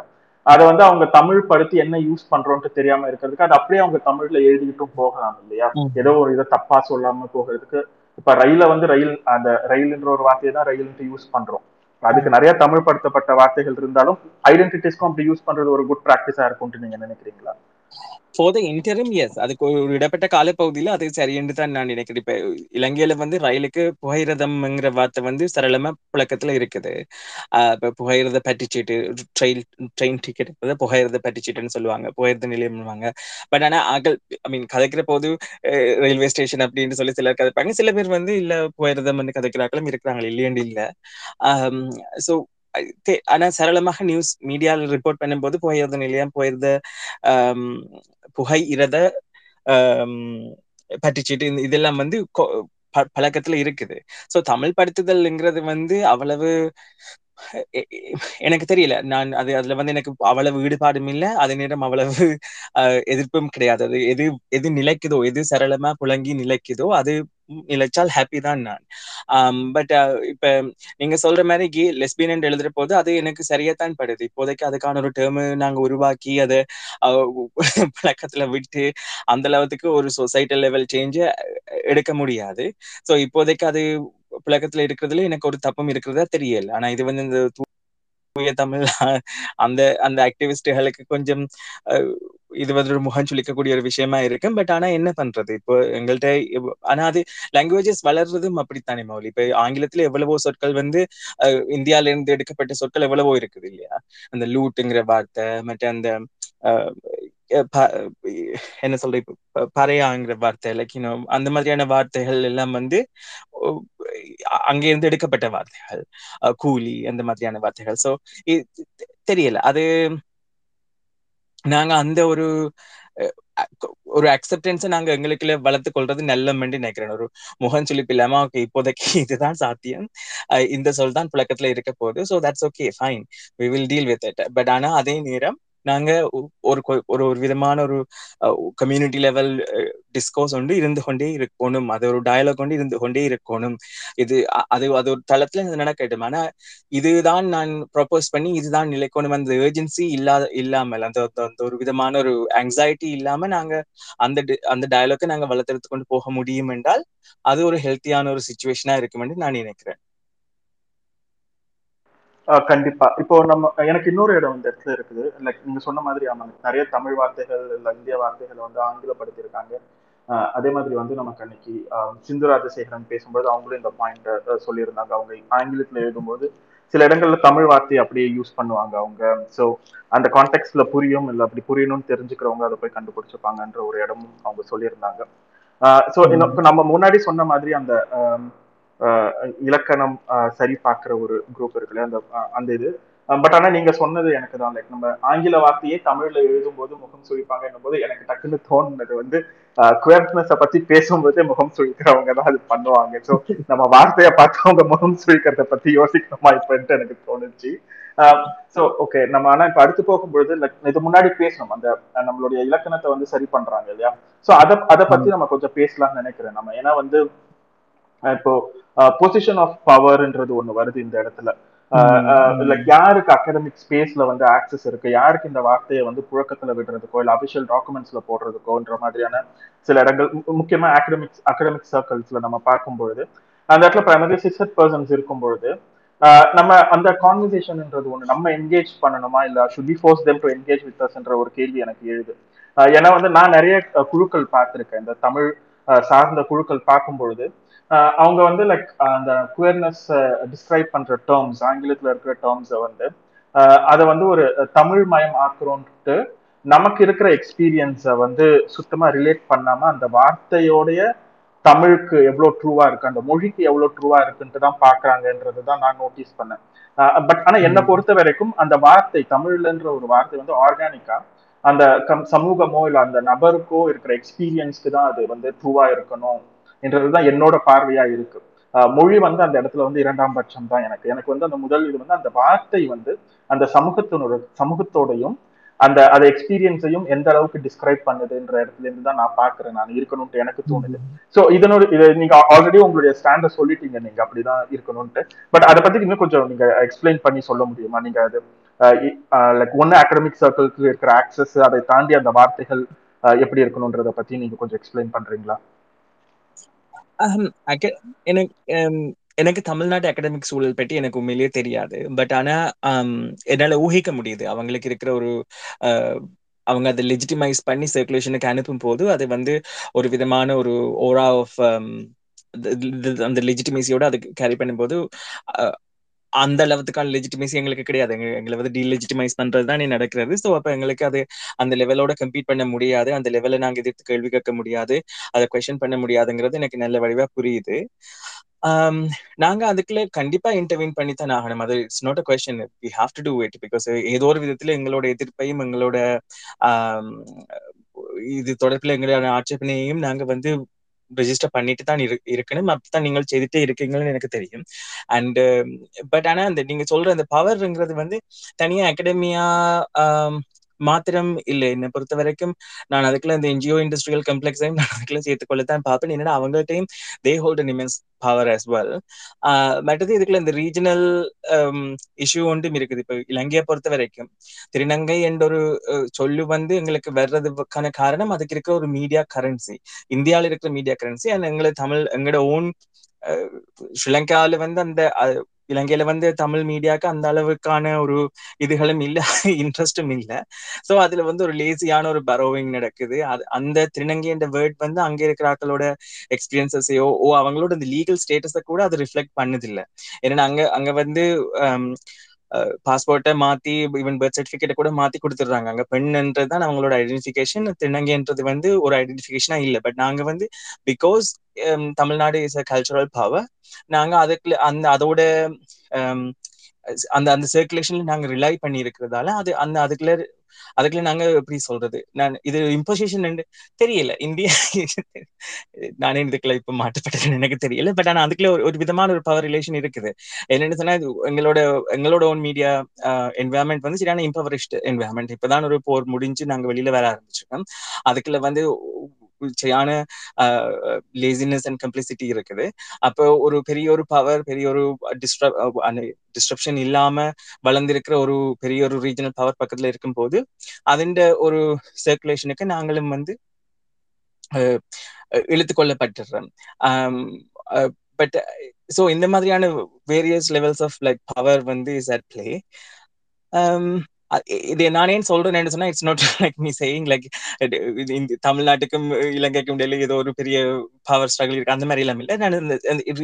அதை வந்து அவங்க தமிழ் படுத்தி என்ன யூஸ் பண்றோம்ட்டு தெரியாம இருக்கிறதுக்கு அது அப்படியே அவங்க தமிழ்ல எழுதிக்கிட்டும் போகலாம் இல்லையா? ஏதோ ஒரு இதை தப்பா சொல்லாம போகிறதுக்கு. இப்ப ரயில வந்து ரயில், அந்த ரயில்ன்ற ஒரு வார்த்தையை தான் ரயில்ன்ட்டு யூஸ் பண்றோம். அதுக்கு நிறைய தமிழ் படுத்தப்பட்ட வார்த்தைகள் இருந்தாலும் ஐடென்டிட்டிஸ்க்கும் அப்படி யூஸ் பண்றது ஒரு குட் பிராக்டிஸா இருக்கும்னு நீங்க நினைக்கிறீங்களா? For the interim, yes. அதுக்கு ஒரு இடப்பட்ட காலப்பகுதியில அது சரின்னு தான் நான் நினைக்கிறேன். இப்ப இலங்கையில வந்து ரயிலுக்கு புகையிரதம்ங்கிற வார்த்தை வந்து சரளமா புழக்கத்துல இருக்குது. இப்ப புகையிரத பட்டிச்சீட்டு, ட்ரெயின் டிக்கெட் வந்து புகையிரத பட்டிச்சீட்டுன்னு சொல்லுவாங்க, புகையிரத நிலையம் பண்ணுவாங்க. பட் ஆனா கதைக்கிற போது ரயில்வே ஸ்டேஷன் அப்படின்னு சொல்லி சிலர் கதைப்பாங்க. சில பேர் வந்து இல்ல புகையிரதம் வந்து கதைக்கிறாக்களும் இருக்கிறாங்க, இல்லையண்டு இல்லை. ஸோ ஆனா சரளமாக நியூஸ் மீடியாவில் ரிப்போர்ட் பண்ணும்போது புகையிரத நிலையம், புகையிரத பட்டிச்சீட்டு, இதெல்லாம் வந்து பழக்கத்துல இருக்குது. ஸோ தமிழ் படுத்துதல்ங்கிறது வந்து அவ்வளவு எனக்கு தெரியல. நான் அது அதுல வந்து எனக்கு அவ்வளவு ஈடுபாடும் இல்லை, அதே நேரம் அவ்வளவு எதிர்ப்பும் கிடையாது. அது எது எது நிலைக்குதோ, எது சரளமா புழங்கி நிலைக்குதோ அது நிலைச்சால் ஹாப்பி தான் நான். பட் இப்ப நீங்க சொல்ற மாதிரி கே லெஸ்பியன் எழுதுற போது அது எனக்கு சரியாத்தான் படுது. இப்போதைக்கு அதுக்கான ஒரு டேர்மு நாங்க உருவாக்கி அதை பழக்கத்துல விட்டு அந்த அளவுக்கு ஒரு சொசைட்டல் லெவல் சேஞ்ச எடுக்க முடியாது. ஸோ இப்போதைக்கு அது புழக்கத்துல இருக்கிறதுல எனக்கு ஒரு தப்பும் இருக்கிறதா தெரியல. ஆனா இது வந்து இந்த தூய தமிழ் அந்த அந்த ஆக்டிவிஸ்டுகளுக்கு கொஞ்சம் இது வந்து ஒரு முகம் சொல்லிக்கக்கூடிய ஒரு விஷயமா இருக்கும். பட் ஆனா என்ன பண்றது இப்போ எங்கள்கிட்ட? ஆனா அது லாங்குவேஜஸ் வளர்றதும் அப்படித்தானே மௌலி. இப்ப ஆங்கிலத்துல எவ்வளவோ சொற்கள் வந்து இந்தியால இருந்து எடுக்கப்பட்ட சொற்கள் எவ்வளவோ இருக்குது இல்லையா? அந்த லூட்டுங்கிற வார்த்தை, மற்ற அந்த என்ன சொல்ற பறையாங்கிற வார்த்தை, லைக் அந்த மாதிரியான வார்த்தைகள் எல்லாம் வந்து அங்கே இருந்து எடுக்கப்பட்ட வார்த்தைகள், கூலி அந்த மாதிரியான வார்த்தைகள். சோ தெரியல, அது நாங்க அந்த ஒரு ஒரு அக்செப்டன்ஸை நாங்க எங்களுக்குள்ள வளர்த்து கொள்றது நல்ல மாதிரி நினைக்கிறேன். ஒரு முகம் சுழிப்பு இல்லாம ஓகே இப்போதைக்கு இதுதான் சாத்தியம், இந்த சொல் தான் புழக்கத்துல இருக்க போகுது. So that's okay, fine, we will deal with it. But ஆனா அதே நேரம் நாங்க ஒரு ஒரு விதமான ஒரு கம்யூனிட்டி லெவல் டிஸ்கோர்ஸ் கொண்டு இருந்து கொண்டே இருக்கணும், அது ஒரு டயலாக் கொண்டு இருந்து கொண்டே இருக்கணும். இது அது அது ஒரு தளத்துல நடக்கட்டும். ஆனா இதுதான் நான் ப்ரொபோஸ் பண்ணி இதுதான் நிலைக்கணும், அந்த ஏர்ஜென்சி இல்லாமல் அந்த ஒரு விதமான ஒரு ஆங்ஸைட்டி இல்லாம நாங்க அந்த அந்த டயலாக்கை நாங்க வளர்த்தெடுத்து கொண்டு போக முடியும் என்றால் அது ஒரு ஹெல்த்தியான ஒரு சிச்சுவேஷனா இருக்குமென்று நான் நினைக்கிறேன். கண்டிப்பா. இப்போ நம்ம எனக்கு இன்னொரு இடம் இந்த இடத்துல இருக்குது, லைக் நீங்க சொன்ன மாதிரி ஆமாங்க நிறைய தமிழ் வார்த்தைகள் இல்லை இந்திய வார்த்தைகளை வந்து ஆங்கிலப்படுத்தியிருக்காங்க. அதே மாதிரி வந்து நமக்கு அன்னைக்கு சிந்து ராஜசேகரன் பேசும்போது அவங்களும் இந்த பாயிண்ட் சொல்லியிருந்தாங்க. அவங்க ஆங்கிலத்துல எழுதும்போது சில இடங்கள்ல தமிழ் வார்த்தையை அப்படியே யூஸ் பண்ணுவாங்க அவங்க. ஸோ அந்த கான்டெக்ட்ல புரியும், இல்லை அப்படி புரியணும்னு தெரிஞ்சுக்கிறவங்க அதை போய் கண்டுபிடிச்சிப்பாங்கன்ற ஒரு இடமும் அவங்க சொல்லியிருந்தாங்க. ஸோ இப்போ நம்ம முன்னாடி சொன்ன மாதிரி அந்த இலக்கணம் சரி பார்க்குற ஒரு குரூப் இருக்குல்ல, அந்த அந்த இது. பட் ஆனால் நீங்கள் சொன்னது எனக்கு தான், லைக் நம்ம ஆங்கில வார்த்தையே தமிழ்ல எழுதும்போது முகம் சுழிப்பாங்க என்னும்போது எனக்கு டக்குன்னு தோணுனது வந்து குயர்னஸை பற்றி பேசும்போதே முகம் சுழிக்கிறவங்க தான் அது பண்ணுவாங்க. ஸோ நம்ம வார்த்தையை பார்த்து அவங்க முகம் சுழிக்கிறத பற்றி யோசிக்கணுமா இப்போன்ட்டு எனக்கு தோணுச்சு. ஸோ ஓகே நம்ம ஆனால் இப்போ அடுத்து போகும்பொழுது லைக் இது முன்னாடி பேசணும், அந்த நம்மளுடைய இலக்கணத்தை வந்து சரி பண்ணுறாங்க இல்லையா? ஸோ அதை பற்றி நம்ம கொஞ்சம் பேசலாம்னு நினைக்கிறேன் நம்ம. ஏன்னா வந்து இப்போ பொசிஷன் ஆஃப் பவர்ன்றது ஒன்று வருது இந்த இடத்துல. யாருக்கு அகாடமிக் ஸ்பேஸ்ல வந்து ஆக்சஸ் இருக்கு, யாருக்கு இந்த வார்த்தையை வந்து புழக்கத்துல விடுறதுக்கோ இல்ல அபிஷியல் டாக்குமெண்ட்ஸ்ல போடுறதுக்கோன்ற மாதிரியான சில இடங்கள், முக்கியமா அகாடமிக் சர்க்கிள்ஸ்ல நம்ம பார்க்கும்பொழுது அந்த இடத்துல பிரைமரி சிக்ஸட் பர்சன்ஸ் இருக்கும்பொழுது நம்ம அந்த கான்வர்சேஷன்ன்றது ஒண்ணு நம்ம என்கேஜ் பண்ணணுமா, இல்ல should we force them to engage with usன்ற ஒரு கேள்வி எனக்கு எழுது. ஏன்னா வந்து நான் நிறைய குழுக்கள் பார்த்திருக்கேன், இந்த தமிழ் சார்ந்த குழுக்கள் பார்க்கும்பொழுது அவங்க வந்து லைக் அந்த குயர்னஸ் டிஸ்கிரைப் பண்ற டேர்ம்ஸ், ஆங்கிலத்துல இருக்கிற டேர்ம்ஸை வந்து அதை வந்து ஒரு தமிழ் மயம் ஆக்குறோன்ட்டு நமக்கு இருக்கிற எக்ஸ்பீரியன்ஸை வந்து சுத்தமா ரிலேட் பண்ணாம அந்த வார்த்தையோடைய தமிழுக்கு எவ்வளோ ட்ரூவா இருக்கு, அந்த மொழிக்கு எவ்வளோ ட்ரூவா இருக்குன்ட்டு தான் பாக்குறாங்கன்றது தான் நான் நோட்டீஸ் பண்ணேன். பட் ஆனா என்னை பொறுத்த வரைக்கும் அந்த வார்த்தை தமிழ்ன்ற ஒரு வார்த்தை வந்து ஆர்கானிக்கா அந்த சமூகமோ இல்லை அந்த நபருக்கோ இருக்கிற எக்ஸ்பீரியன்ஸ்க்கு தான் அது வந்து ட்ரூவா இருக்கணும் என்றதுதான் என்னோட பார்வையா இருக்கு. மொழி வந்து அந்த இடத்துல வந்து இரண்டாம் பட்சம் தான் எனக்கு. எனக்கு வந்து அந்த முதல் இது வந்து அந்த வார்த்தை வந்து அந்த சமூகத்தோடையும் அந்த அதை எக்ஸ்பீரியன்ஸையும் எந்த அளவுக்கு டிஸ்கிரைப் பண்ணுதுன்ற இடத்துல இருந்து தான் நான் பாக்குறேன், நான் இருக்கணும்ட்டு எனக்கு தோணுது. ஸோ இதனோட இது நீங்க ஆல்ரெடி உங்களுடைய ஸ்டாண்டை சொல்லிட்டீங்க, நீங்க அப்படிதான் இருக்கணும்ட்டு. பட் அதை பத்தி இன்னும் கொஞ்சம் நீங்க எக்ஸ்பிளைன் பண்ணி சொல்ல முடியுமா? நீங்க அது லைக் ஒன்னு அகாடமிக் சர்க்கிள்க்கு இருக்கிற ஆக்சஸ், அதை தாண்டி அந்த வார்த்தைகள் எப்படி இருக்கணும்ன்றத பத்தி நீங்க கொஞ்சம் எக்ஸ்பிளைன் பண்றீங்களா? எனக்கு தமிழ்நாட்டு அகாடமிக் சூழல் பற்றி எனக்கு உண்மையிலேயே தெரியாது. பட் ஆனா என்னால ஊகிக்க முடியுது அவங்களுக்கு இருக்கிற ஒரு அவங்க அதை லெஜிட்டிமைஸ் பண்ணி சர்க்குலேஷனுக்கு அனுப்பும் போது அது வந்து ஒரு விதமான ஒரு ஓரா ஆஃப் அந்த லெஜிட்டிமேசியோட அது கேரி பண்ணும்போது அந்த லெவலுக்கான லெஜிட்டிமேசி எங்களுக்கு கிடையாது. எங்களை வந்து டீலெஜிட்டிமைஸ் பண்றது தான் நடக்கிறது. ஸோ அப்போ எங்களுக்கு அது அந்த லெவலோட கம்பீட் பண்ண முடியாது, அந்த லெவலில் நாங்கள் எதிர்த்து கேள்வி கேட்க முடியாது, அதை கொஸ்டின் பண்ண முடியாதுங்கிறது எனக்கு நல்ல வடிவா புரியுது. நாங்க அதுக்குள்ள கண்டிப்பா இன்டர்வியூன் பண்ணித்தான் ஆகணும். அது it's not a question, we have to do it because ஏதோ ஒரு விதத்துல எங்களோட எதிர்ப்பையும் எங்களோட இது தொடர்பில் எங்களோட ஆட்சேபனையையும் நாங்க வந்து ரெஜிஸ்டர் பண்ணிட்டு தான் இருக்கணும். அப்படித்தான் நீங்கள் செய்துட்டே இருக்கீங்கன்னு எனக்கு தெரியும். அண்ட் பட் ஆனா அந்த நீங்க சொல்ற அந்த பவர்ங்கிறது வந்து தனியா அகாடமியா மாத்திரம் இல்லை. என்னை பொறுத்த வரைக்கும் நான் அதுக்குள்ள இந்த என்ஜிஓ இண்டஸ்ட்ரியல் கம்ப்ளெக்ஸையும் நான் அதுக்குள்ள சேர்த்துக்கொள்ளத்தான் பார்ப்பேன். என்னன்னா அவங்கள்ட்டையும் they hold an immense power as well. மற்றது இதுக்குள்ள இந்த ரீஜனல் இஷ்யூ ஒன்றும் இருக்குது. இப்போ இலங்கையை பொறுத்த வரைக்கும் திருநங்கை என்ற ஒரு சொல்லு வந்து எங்களுக்கு வர்றதுக்கான காரணம் அதுக்கு இருக்கிற ஒரு மீடியா கரன்சி, இந்தியாவில் இருக்கிற மீடியா கரன்சி. அண்ட் எங்களை தமிழ் எங்களோட ஓன் ஸ்ரீலங்காவில் வந்து அந்த இலங்கையில வந்து தமிழ் மீடியாவுக்கு அந்த அளவுக்கான ஒரு இதுகளும் இல்லை, இன்ட்ரெஸ்டும் இல்லை. ஸோ அதுல வந்து ஒரு லேசியான ஒரு பரோவிங் நடக்குது. அந்த திருநங்கை என்ற வேர்ட் வந்து அங்க இருக்கிற ஆக்களோட எக்ஸ்பீரியன்ஸஸையோ அவங்களோட அந்த லீகல் ஸ்டேட்டஸை கூட அது ரிஃப்ளெக்ட் பண்ணதில்லை. ஏன்னா அங்க வந்து பாஸ்போர்ட்டை மாத்தி ஈவன் பர்த் சர்டிபிகேட்டை கூட மாத்தி கொடுத்துடுறாங்க. அங்க பெண்ன்றதுதான் அவங்களோட ஐடென்டிஃபிகேஷன், திருநங்கைன்றது வந்து ஒரு ஐடென்டிஃபிகேஷனா இல்லை. பட் நாங்க வந்து because Tamil Nadu is a cultural power, நாங்க அதுக்குள்ள அதோட அந்த அந்த சர்க்குலேஷன்ல நாங்க ரிலை பண்ணி இருக்கிறதால அது அதுக்குள்ள நாங்க எப்படி சொல்றது, நான் இது இம்போசிஷன் தெரியல, இந்தியா நானே இதுக்குள்ள இப்ப மாட்டப்பட்டதுன்னு எனக்கு தெரியல. பட் ஆனா அதுக்குள்ள ஒரு விதமான ஒரு பவர் ரிலேஷன் இருக்குது. என்னன்னு சொன்னா எங்களோட ஓன் மீடியா என்வயர்மெண்ட் வந்து சரியான இம்பவரிஷ்ட் என்வயர்மெண்ட். இப்பதான் ஒரு போர் முடிஞ்சு நாங்க வெளியில வர ஆரம்பிச்சிருக்கோம். அதுக்குள்ள வந்து சரியான லேசினஸ் அண்ட் கம்ப்ளிசிட்டி இருக்குது. அப்போ ஒரு பெரிய ஒரு பவர், பெரிய ஒரு டிஸ்ட்ரப்ஷன் இல்லாம வளர்ந்திருக்கிற ஒரு பெரிய ஒரு ரீஜனல் பவர் பக்கத்துல இருக்கும் போது அதன் ஒரு சர்க்குலேஷனுக்கு நாங்களும் வந்து இழுத்துக்கொள்ளப்பட்டுறோம். பட் ஸோ இந்த மாதிரியான various levels of like power வந்து இஸ் அட் பிளே. இது நானே சொல்றேன்னு சொன்னா it's not like me saying like தமிழ்நாட்டுக்கும் இலங்கைக்கும் இடையில ஏதோ ஒரு பெரிய பவர் ஸ்ட்ரகிள் இருக்கு, அந்த மாதிரி எல்லாம் இல்லை. நான்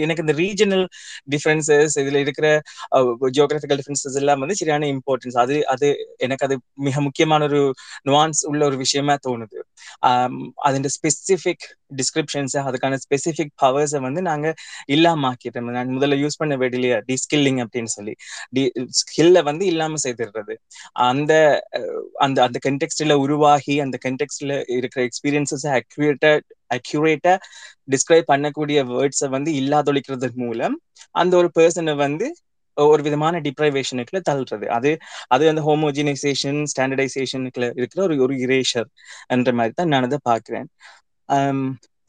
எனக்கு இந்த ரீஜனல் டிஃபரன்சஸ், இதில் இருக்கிற ஜியோகிராஃபிக்கல் டிஃபரன்சஸ் எல்லாம் வந்து சரியான இம்பார்ட்டன்ஸ். அது அது எனக்கு அது மிக முக்கியமான ஒரு நுவான்ஸ் உள்ள ஒரு விஷயமா தோணுது. அதுன்ற ஸ்பெசிஃபிக் டிஸ்கிரிப்ஷன்ஸ், அதுக்கான ஸ்பெசிஃபிக் பவர்ஸை வந்து நாங்கள் இல்லாமாக்கிட்டோம். நான் முதல்ல யூஸ் பண்ண வேண்டிய டிஸ்கில்லிங் அப்படின்னு சொல்லி ஸ்கில்லை வந்து இல்லாமல் செய்திடுறது. அந்த அந்த அந்த கண்டெக்ஸ்டில் உருவாகி அந்த கண்டெக்ஸ்டில் இருக்கிற எக்ஸ்பீரியன்ஸஸை அக்யூரேட்டா டிஸ்கிரைப் பண்ணக்கூடிய வேர்ட்ஸை வந்து இல்லாதொழிக்கிறது மூலம் அந்த ஒரு பர்சனை வந்து ஒரு விதமான டிப்ரைவேஷனுக்குள்ள தள்ளுறது. அது அது அந்த ஹோமோஜினைசேஷன், ஸ்டாண்டர்டைசேஷனுக்குள்ள இருக்கிற ஒரு இரேஷர் என்ற மாதிரி தான் நான் அதை பார்க்குறேன்.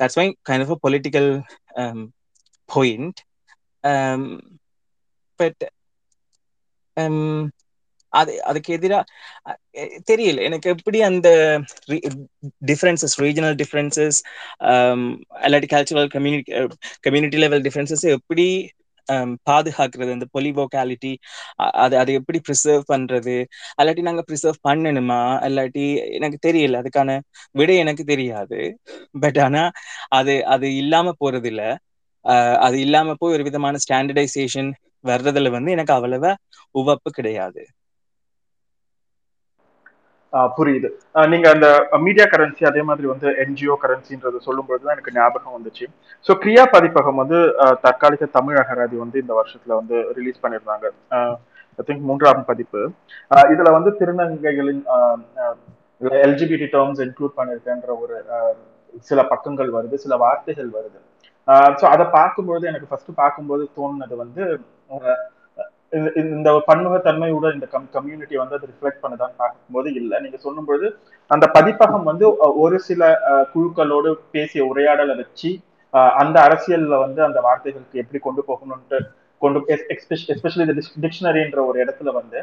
That's my kind of a political point, but அதுக்கு எதிராக தெரியல எனக்கு எப்படி அந்த டிஃப்ரென்சஸ், ரீஜனல் டிஃப்ரென்சஸ் அல்லாட்டி கல்ச்சுரல் கம்யூனிட்டி லெவல் டிஃப்ரென்சஸ் எப்படி பாதுகாக்கிறது, அந்த பொலிவோக்காலிட்டி அதை எப்படி ப்ரிசர்வ் பண்றது, அல்லாட்டி நாங்கள் ப்ரிசர்வ் பண்ணணுமா, அல்லாட்டி எனக்கு தெரியல, அதுக்கான விடை எனக்கு தெரியாது. பட் ஆனால் அது அது இல்லாமல் போறதில்ல, அது இல்லாமல் போய் ஒரு விதமான ஸ்டாண்டர்டைசேஷன் வர்றதுல வந்து எனக்கு அவ்வளவா உவப்பு கிடையாது. புரியுது. நீங்க அந்த மீடியா கரன்சி அதே மாதிரி வந்து என்ஜிஓ கரன்சின்றது சொல்லும்போதுதான் எனக்கு ஞாபகம் வந்துச்சு. ஸோ கிரியா பதிப்பகம் வந்து தற்காலிக தமிழ் அகராதி வந்து இந்த வருஷத்துல வந்து ரிலீஸ் பண்ணியிருந்தாங்க, ஐ திங்க் 3ஆம் பதிப்பு. இதுல வந்து திருநங்கைகளின் எல்ஜிபிடி டேர்ம்ஸ் இன்க்ளூட் பண்ணிருக்கேன்ற ஒரு சில பக்கங்கள் வருது, சில வார்த்தைகள் வருது. ஸோ அதை பார்க்கும்பொழுது எனக்கு ஃபர்ஸ்ட் பார்க்கும்போது தோணுனது வந்து இந்த பன்முகத்தன்மையோட இந்த கம்யூனிட்டி வந்து அது ரிஃப்ளெக்ட் பண்ணதான்னு பார்க்கும்போது இல்லை. நீங்க சொல்லும்போது அந்த பதிப்பகம் வந்து ஒரு சில குழுக்களோடு பேசிய உரையாடலை வச்சு அந்த அரசியல்ல வந்து அந்த வார்த்தைகளுக்கு எப்படி கொண்டு போகணும்ட்டு கொண்டு எஸ்பெஷலி இந்த டிக்ஷனரின்ற ஒரு இடத்துல வந்து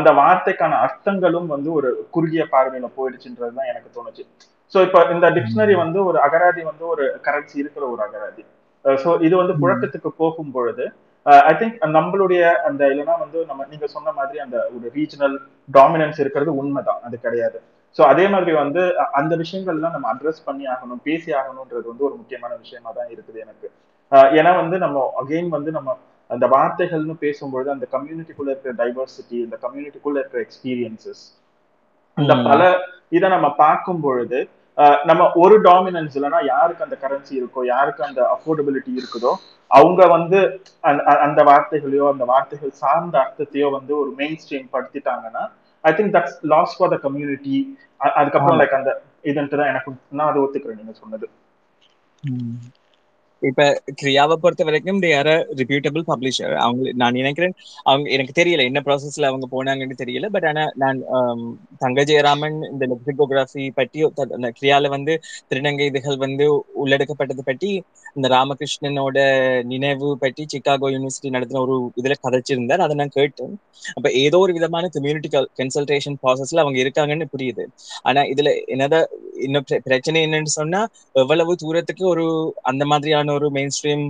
அந்த வார்த்தைக்கான அர்த்தங்களும் வந்து ஒரு குறுகிய பார்வையில போயிடுச்சுன்றதுதான் எனக்கு தோணுச்சு. ஸோ இப்போ இந்த டிக்ஷனரி வந்து ஒரு அகராதி வந்து ஒரு கரன்சி இருக்கிற ஒரு அகராதி. ஸோ இது வந்து புழக்கத்துக்கு போகும் பொழுது ஐ திங்க் நம்மளுடைய அந்த இல்லைன்னா வந்து நம்ம நீங்க சொன்ன மாதிரி அந்த ஒரு ரீஜனல் டாமினன்ஸ் இருக்கிறது உண்மைதான், அது கிடையாது. ஸோ அதே மாதிரி வந்து அந்த விஷயங்கள்லாம் நம்ம அட்ரஸ் பண்ணி ஆகணும், பேசி ஆகணும்ன்றது வந்து ஒரு முக்கியமான விஷயமா தான் இருக்குது எனக்கு. ஏன்னா வந்து நம்ம அகெயின் வந்து நம்ம அந்த வார்த்தைகள்னு பேசும்பொழுது அந்த கம்யூனிட்டிக்குள்ள இருக்கிற டைவர்சிட்டி, இந்த கம்யூனிட்டிக்குள்ள இருக்கிற எக்ஸ்பீரியன்சஸ், இந்த பல இதை நம்ம பார்க்கும் பொழுது நம்ம ஒரு டாமினன்ஸ் இல்லைன்னா யாருக்கு அந்த கரன்சி இருக்கோ, யாருக்கு அந்த அஃபோர்டபிலிட்டி இருக்குதோ அவங்க வந்து அந்த வார்த்தைகளையோ அந்த வார்த்தைகள் சார்ந்த அர்த்தத்தையோ வந்து ஒரு மெயின் ஸ்ட்ரீம் படுத்திட்டாங்கன்னா I think that's loss for the community. அதுக்கப்புறம் லைக் அந்த இதுன்ட்டு தான் எனக்கு நான் அதை ஒத்துக்கிறேன் நீங்க சொன்னது. இப்ப கிரியாவை பொறுத்த வரைக்கும் they are a reputable publisher. அவங்க நான் நினைக்கிறேன் அவங்க எனக்கு தெரியல என்ன ப்ராசஸ்ல அவங்க போனாங்கன்னு தெரியல. பட் ஆனா நான் தங்க ஜெயராமன் இந்த லெக்சிகோகிராஃபி பற்றி கிரியால வந்து திருநங்கை இதுகள் வந்து உள்ளடக்கப்பட்டது பற்றி இந்த ராமகிருஷ்ணனோட நினைவு பற்றி சிக்காகோ யூனிவர்சிட்டி நடத்தின ஒரு இதுல கதைச்சிருந்தார், அதை நான் கேட்டேன். அப்ப ஏதோ ஒரு விதமான கம்யூனிட்டி கன்சல்டேஷன் ப்ராசஸ்ல அவங்க இருக்காங்கன்னு புரியுது. ஆனா இதுல என்னதான் இன்னும் பிரச்சனை என்னன்னு சொன்னா எவ்வளவு தூரத்துக்கு ஒரு அந்த மாதிரியான ஒரு mainstream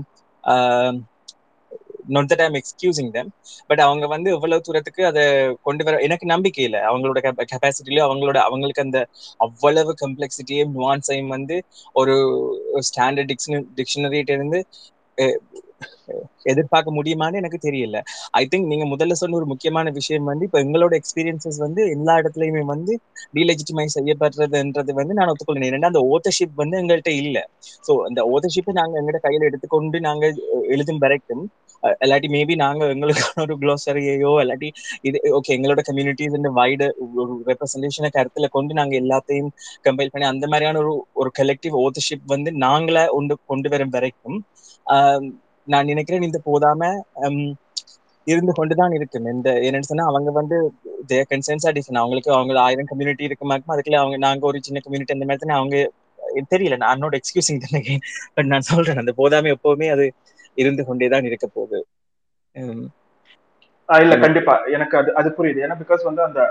not that I'm excusing them, but அவங்க வந்து எவ்வளவு தூரத்துக்கு அதை கொண்டு வர எனக்கு நம்பிக்கை இல்லை. அவங்களோட கெப்பாசிட்டிலயோ அவங்களுக்கு அந்த அவ்வளவு கம்ப்ளெக்சிட்டியும் நுவான்ஸையும் வந்து ஒரு ஸ்டாண்டர்ட் டிக்ஷனரிட்ட இருந்து எதிர்பார்க்க முடியுமான்னு எனக்கு தெரியல. ஐ திங்க் நீங்க முதல்ல சொன்ன ஒரு முக்கியமான விஷயம் வந்து இப்ப எங்களோட எக்ஸ்பீரியன்சஸ் வந்து எல்லா இடத்துலயுமே வந்து டீலெஜிட்டிமைஸ் செய்யப்படுறதுன்றது வந்து நான் ஒத்துக்கொள்ளேன். ஏன்னா அந்த ஓத்தர்ஷிப் வந்து எங்கள்கிட்ட இல்லை. ஸோ அந்த ஓத்தர்ஷிப்பை நாங்க எங்கள்ட கையில எடுத்துக்கொண்டு நாங்க எழுதும் வரைக்கும் இல்லாட்டி மேபி நாங்க எங்களுக்கான ஒரு க்ளோசரியோ இல்லாட்டி இது ஓகே எங்களோட கம்யூனிட்டிஸ் இந்த வைடு ஒரு ரெப்ரசன்டேஷனை கருத்துல கொண்டு நாங்க எல்லாத்தையும் கம்பைல் பண்ணி அந்த மாதிரியான ஒரு கலெக்டிவ் ஓத்தர்ஷிப் வந்து நாங்களா கொண்டு வரும் வரைக்கும் நான் நினைக்கிறேன் இந்த போதாம இருந்து கொண்டுதான் இருக்கும். இந்த என்னன்னு சொன்னா அவங்க வந்து கன்சர்ன்ஸ் ஆ டிஃபரெண்ட், அவங்களுக்கு அவங்க 1000 கம்யூனிட்டி இருக்குமாக்கும், அதுக்குள்ள அவங்க நாங்க ஒரு சின்ன கம்யூனிட்டி அந்த மாதிரி தானே அவங்க தெரியல. நான் நோட் எக்ஸ்கியூசிங் தானே, பட் நான் சொல்றேன் அந்த போதாம எப்பவுமே அது இருந்து கொண்டேதான் இருக்க போகுது. இல்ல கண்டிப்பா எனக்கு அது அது புரியுது. ஏன்னா பிகாஸ் வந்து அந்த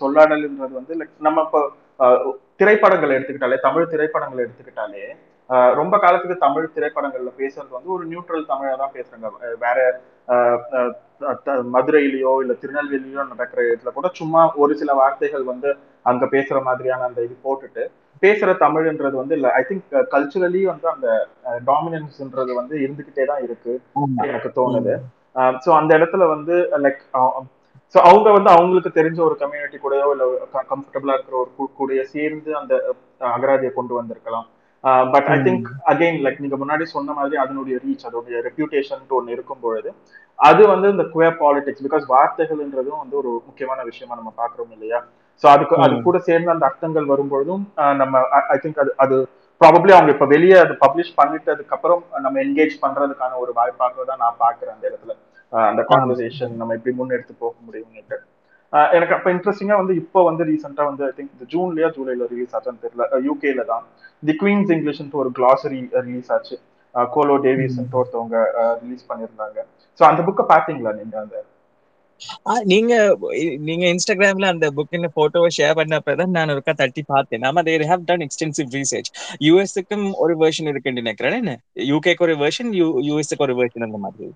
சொல்லாடல்ன்றது வந்து நம்ம இப்போ திரைப்படங்களை எடுத்துக்கிட்டாலே, தமிழ் திரைப்படங்களை எடுத்துக்கிட்டாலே ரொம்ப காலத்துக்கு தமிழ் திரைப்படங்கள்ல பேசுறது வந்து ஒரு நியூட்ரல் தமிழா தான் பேசுறாங்க. வேற மதுரையிலயோ இல்ல திருநெல்வேலியோ நடக்கிற இடத்துல கூட சும்மா ஒரு சில வார்த்தைகள் வந்து அங்க பேசுற மாதிரியான அந்த இது போட்டுட்டு பேசுகிற தமிழ்ன்றது வந்து இல்லை, ஐ திங்க் கல்ச்சுரலி வந்து அந்த டாமினன்ஸ்ன்றது வந்து இருந்துக்கிட்டே தான் இருக்கு எனக்கு தோணுது. ஸோ அந்த இடத்துல வந்து லைக் ஸோ அவங்க வந்து அவங்களுக்கு தெரிஞ்ச ஒரு கம்யூனிட்டி கூடயோ இல்லை கம்ஃபர்டபுளாக இருக்கிற ஒரு கூடையோ சேர்ந்து அந்த அகராதியை கொண்டு வந்திருக்கலாம். But I think again like நீங்கள் முன்னாடி சொன்ன மாதிரி அதனுடைய ரீச், அதோடைய ரெப்யூட்டேஷன் ஒன்று இருக்கும் பொழுது அது வந்து இந்த குயர் பாலிடிக்ஸ், பிகாஸ் வார்த்தைகள்ன்றதும் வந்து ஒரு முக்கியமான விஷயமா நம்ம பார்க்குறோம் இல்லையா? ஸோ அதுக்கு அது கூட சேர்ந்து அந்த அர்த்தங்கள் வரும்பொழுதும் நம்ம ஐ திங்க் அது அது ப்ராபப்ளி அவங்க இப்போ வெளியே அது பப்ளிஷ் பண்ணிட்டதுக்கு அப்புறம் நம்ம என்கேஜ் பண்ணுறதுக்கான ஒரு வாய்ப்பாக தான் நான் பார்க்குறேன் அந்த இடத்துல. அந்த கான்வர்சேஷன் நம்ம எப்படி முன்னெடுத்து போக முடியும்னுட்டு எனக்கு அப்போ இன்ட்ரெஸ்டிங்காக வந்து இப்போ வந்து ரீசெண்டாக வந்து ஐ திங்க் ஜூன்லையா ஜூலையில் ரிலீஸ் ஆச்சான்னு தெரியல, யூகேல தான் தி குவீன்ஸ் இங்கிலீஷ்ன்ட்டு ஒரு கிளாஸரி ரிலீஸ் ஆச்சு. கோலோ டேவிஸ்ன்ட்டு ஒருத்தவங்க ரிலீஸ் பண்ணியிருந்தாங்க. ஸோ அந்த புக்கை பார்த்தீங்களா நீங்கள்? அந்த நீங்க இன்ஸ்டாகிராம்ல அந்த புக்கின் போட்டோவை ஷேர் பண்ணப்பதான் நான் ஒருக்கா தட்டி பார்த்தேன். நாம they have done extensive research. யூஎஸ்க்கும் ஒரு வெர்ஷன் இருக்குன்னு நினைக்கிறேன், என்ன யூகேக்கு ஒரு வெர்ஷன், யூஎஸ்க்கு ஒரு வெர்ஷன், அந்த மாதிரி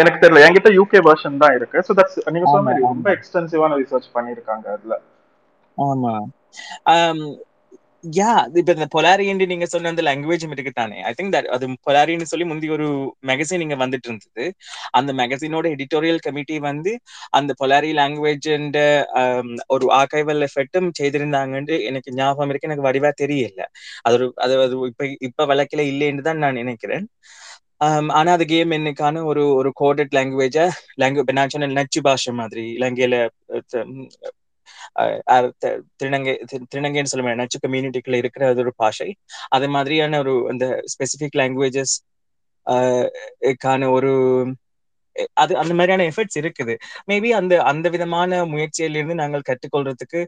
எனக்கு தெரியல. என்கிட்ட யூகே வெர்ஷன் தான் இருக்கு. சோ தட்ஸ் நீங்க சொன்ன மாதிரி ரொம்ப எக்ஸ்டென்சிவான ரிசர்ச் பண்ணிருக்காங்க அதுல. ஆமா யா, இப்ப இந்த பொலாரியன் நீங்க சொன்ன அந்த லாங்குவேஜ் இருக்கு தானே, ஐ திங்க் தட் அது பொலாரியன் சொல்லி முந்தி ஒரு மேகசின் இங்க வந்துட்டு இருந்தது. அந்த மேகசினோட எடிட்டோரியல் கமிட்டி வந்து அந்த பொலாரி லாங்குவேஜ் ஒரு ஆர்கைவல் எஃபெக்டும் செய்திருந்தாங்கன்னு எனக்கு ஞாபகம் இருக்கு. எனக்கு வடிவா தெரியல, அது ஒரு அது அது இப்ப இப்ப வழக்கில இல்லைன்னு தான் நான் நினைக்கிறேன். ஆனா அது கேம் என்னைக்கான ஒரு ஒரு கோடட் லாங்குவேஜா நான் சொன்ன நச்சு பாஷை மாதிரி இலங்கையில திருநங்கைன்னு சொல்ல நச்சு கம்யூனிட்டிக்குள்ள இருக்கிற அது ஒரு பாஷை, அது மாதிரியான ஒரு அந்த ஸ்பெசிபிக் லாங்குவேஜஸ் கான ஒரு அது அந்த மாதிரியான எஃபர்ட்ஸ் இருக்குது. மேபி அந்த அந்த விதமான முயற்சியிலிருந்து நாங்கள் கற்றுக்கொள்றதுக்கு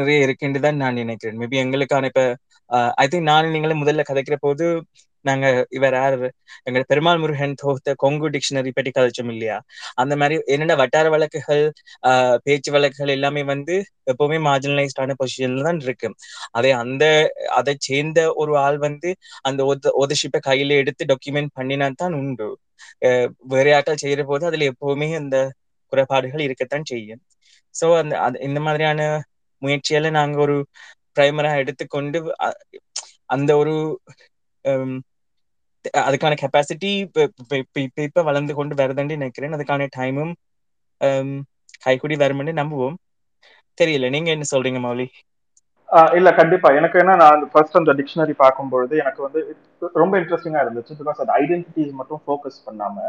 நிறைய இருக்குன்னு தான் நான் நினைக்கிறேன். மேபி எங்களுக்கான இப்ப ஐ திங்க் நான் நீங்களே முதல்ல கதைக்கிற போது நாங்க இவர் யாரு எங்க பெருமாள் முருகன் தொகுத்த கொங்கு டிக்ஷனரி பற்றி கதைச்சோம் இல்லையா? அந்த மாதிரி என்னென்ன வட்டார வழக்குகள் பேச்சு வழக்குகள் எல்லாமே வந்து எப்பவுமே மார்ஜினலைஸ்டான பொசிஷன்ல தான் இருக்கு. அதை சேர்ந்த ஒரு ஆள் வந்து அந்த ஓதர்ஷிப்பை கையில எடுத்து டாக்குமெண்ட் பண்ணினா தான் உண்டு. வேற ஆட்கள் செய்யற போது அதுல எப்பவுமே அந்த குறைபாடுகள் இருக்கத்தான் செய்யும். சோ அந்த இந்த மாதிரியான முயற்சியால நாங்க ஒரு பிரைமரா எடுத்துக்கொண்டு அந்த ஒரு அதுக்கான கெப்பாசிட்டி இப்ப வளர்ந்து கொண்டு வருதுன்னு நினைக்கிறேன். அதுக்கான டைமும் கைக்குடி வரும்னு நம்புவோம். தெரியல, நீங்க என்ன சொல்றீங்க மௌலி? இல்ல கண்டிப்பா எனக்கு என்ன நான் ஃபர்ஸ்ட் அந்த டிக்ஷனரி பார்க்கும்பொழுது எனக்கு வந்து ரொம்ப இன்ட்ரெஸ்டிங்கா இருந்துச்சு. பிகாஸ் அது ஐடென்டிட்டிஸ் மட்டும் ஃபோக்கஸ் பண்ணாம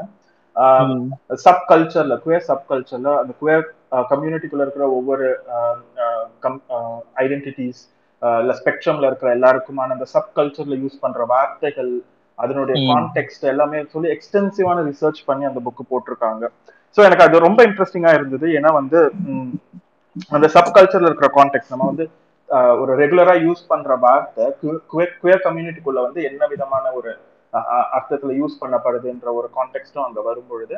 சப் கல்ச்சர்ல குயர் சப் கல்ச்சர்ல அந்த குயர் கம்யூனிட்டிக்குள்ள இருக்கிற ஒவ்வொரு ஐடென்டிட்டிஸ் இல்லை ஸ்பெக்ட்ரம்ல இருக்கிற எல்லாருக்குமான அந்த சப் கல்ச்சர்ல யூஸ் பண்ற வார்த்தைகள் அதனுடைய கான்டெக்ட் எல்லாமே சொல்லி எக்ஸ்டென்சிவான ரிசர்ச் பண்ணி அந்த புக்கு போட்டிருக்காங்க. ஸோ எனக்கு அது ரொம்ப இன்ட்ரெஸ்டிங்கா இருந்தது. ஏன்னா வந்து அந்த சப் கல்ச்சர்ல இருக்கிற கான்டெக்ட் நம்ம வந்து ஒரு ரெகுலரா யூஸ் பண்ற வார்த்தை குயர் கம்யூனிட்டிக்குள்ள வந்து என்ன விதமான ஒரு அர்த்தத்துல யூஸ் பண்ணப்படுதுன்ற ஒரு கான்டெக்டும் அங்க வரும்பொழுது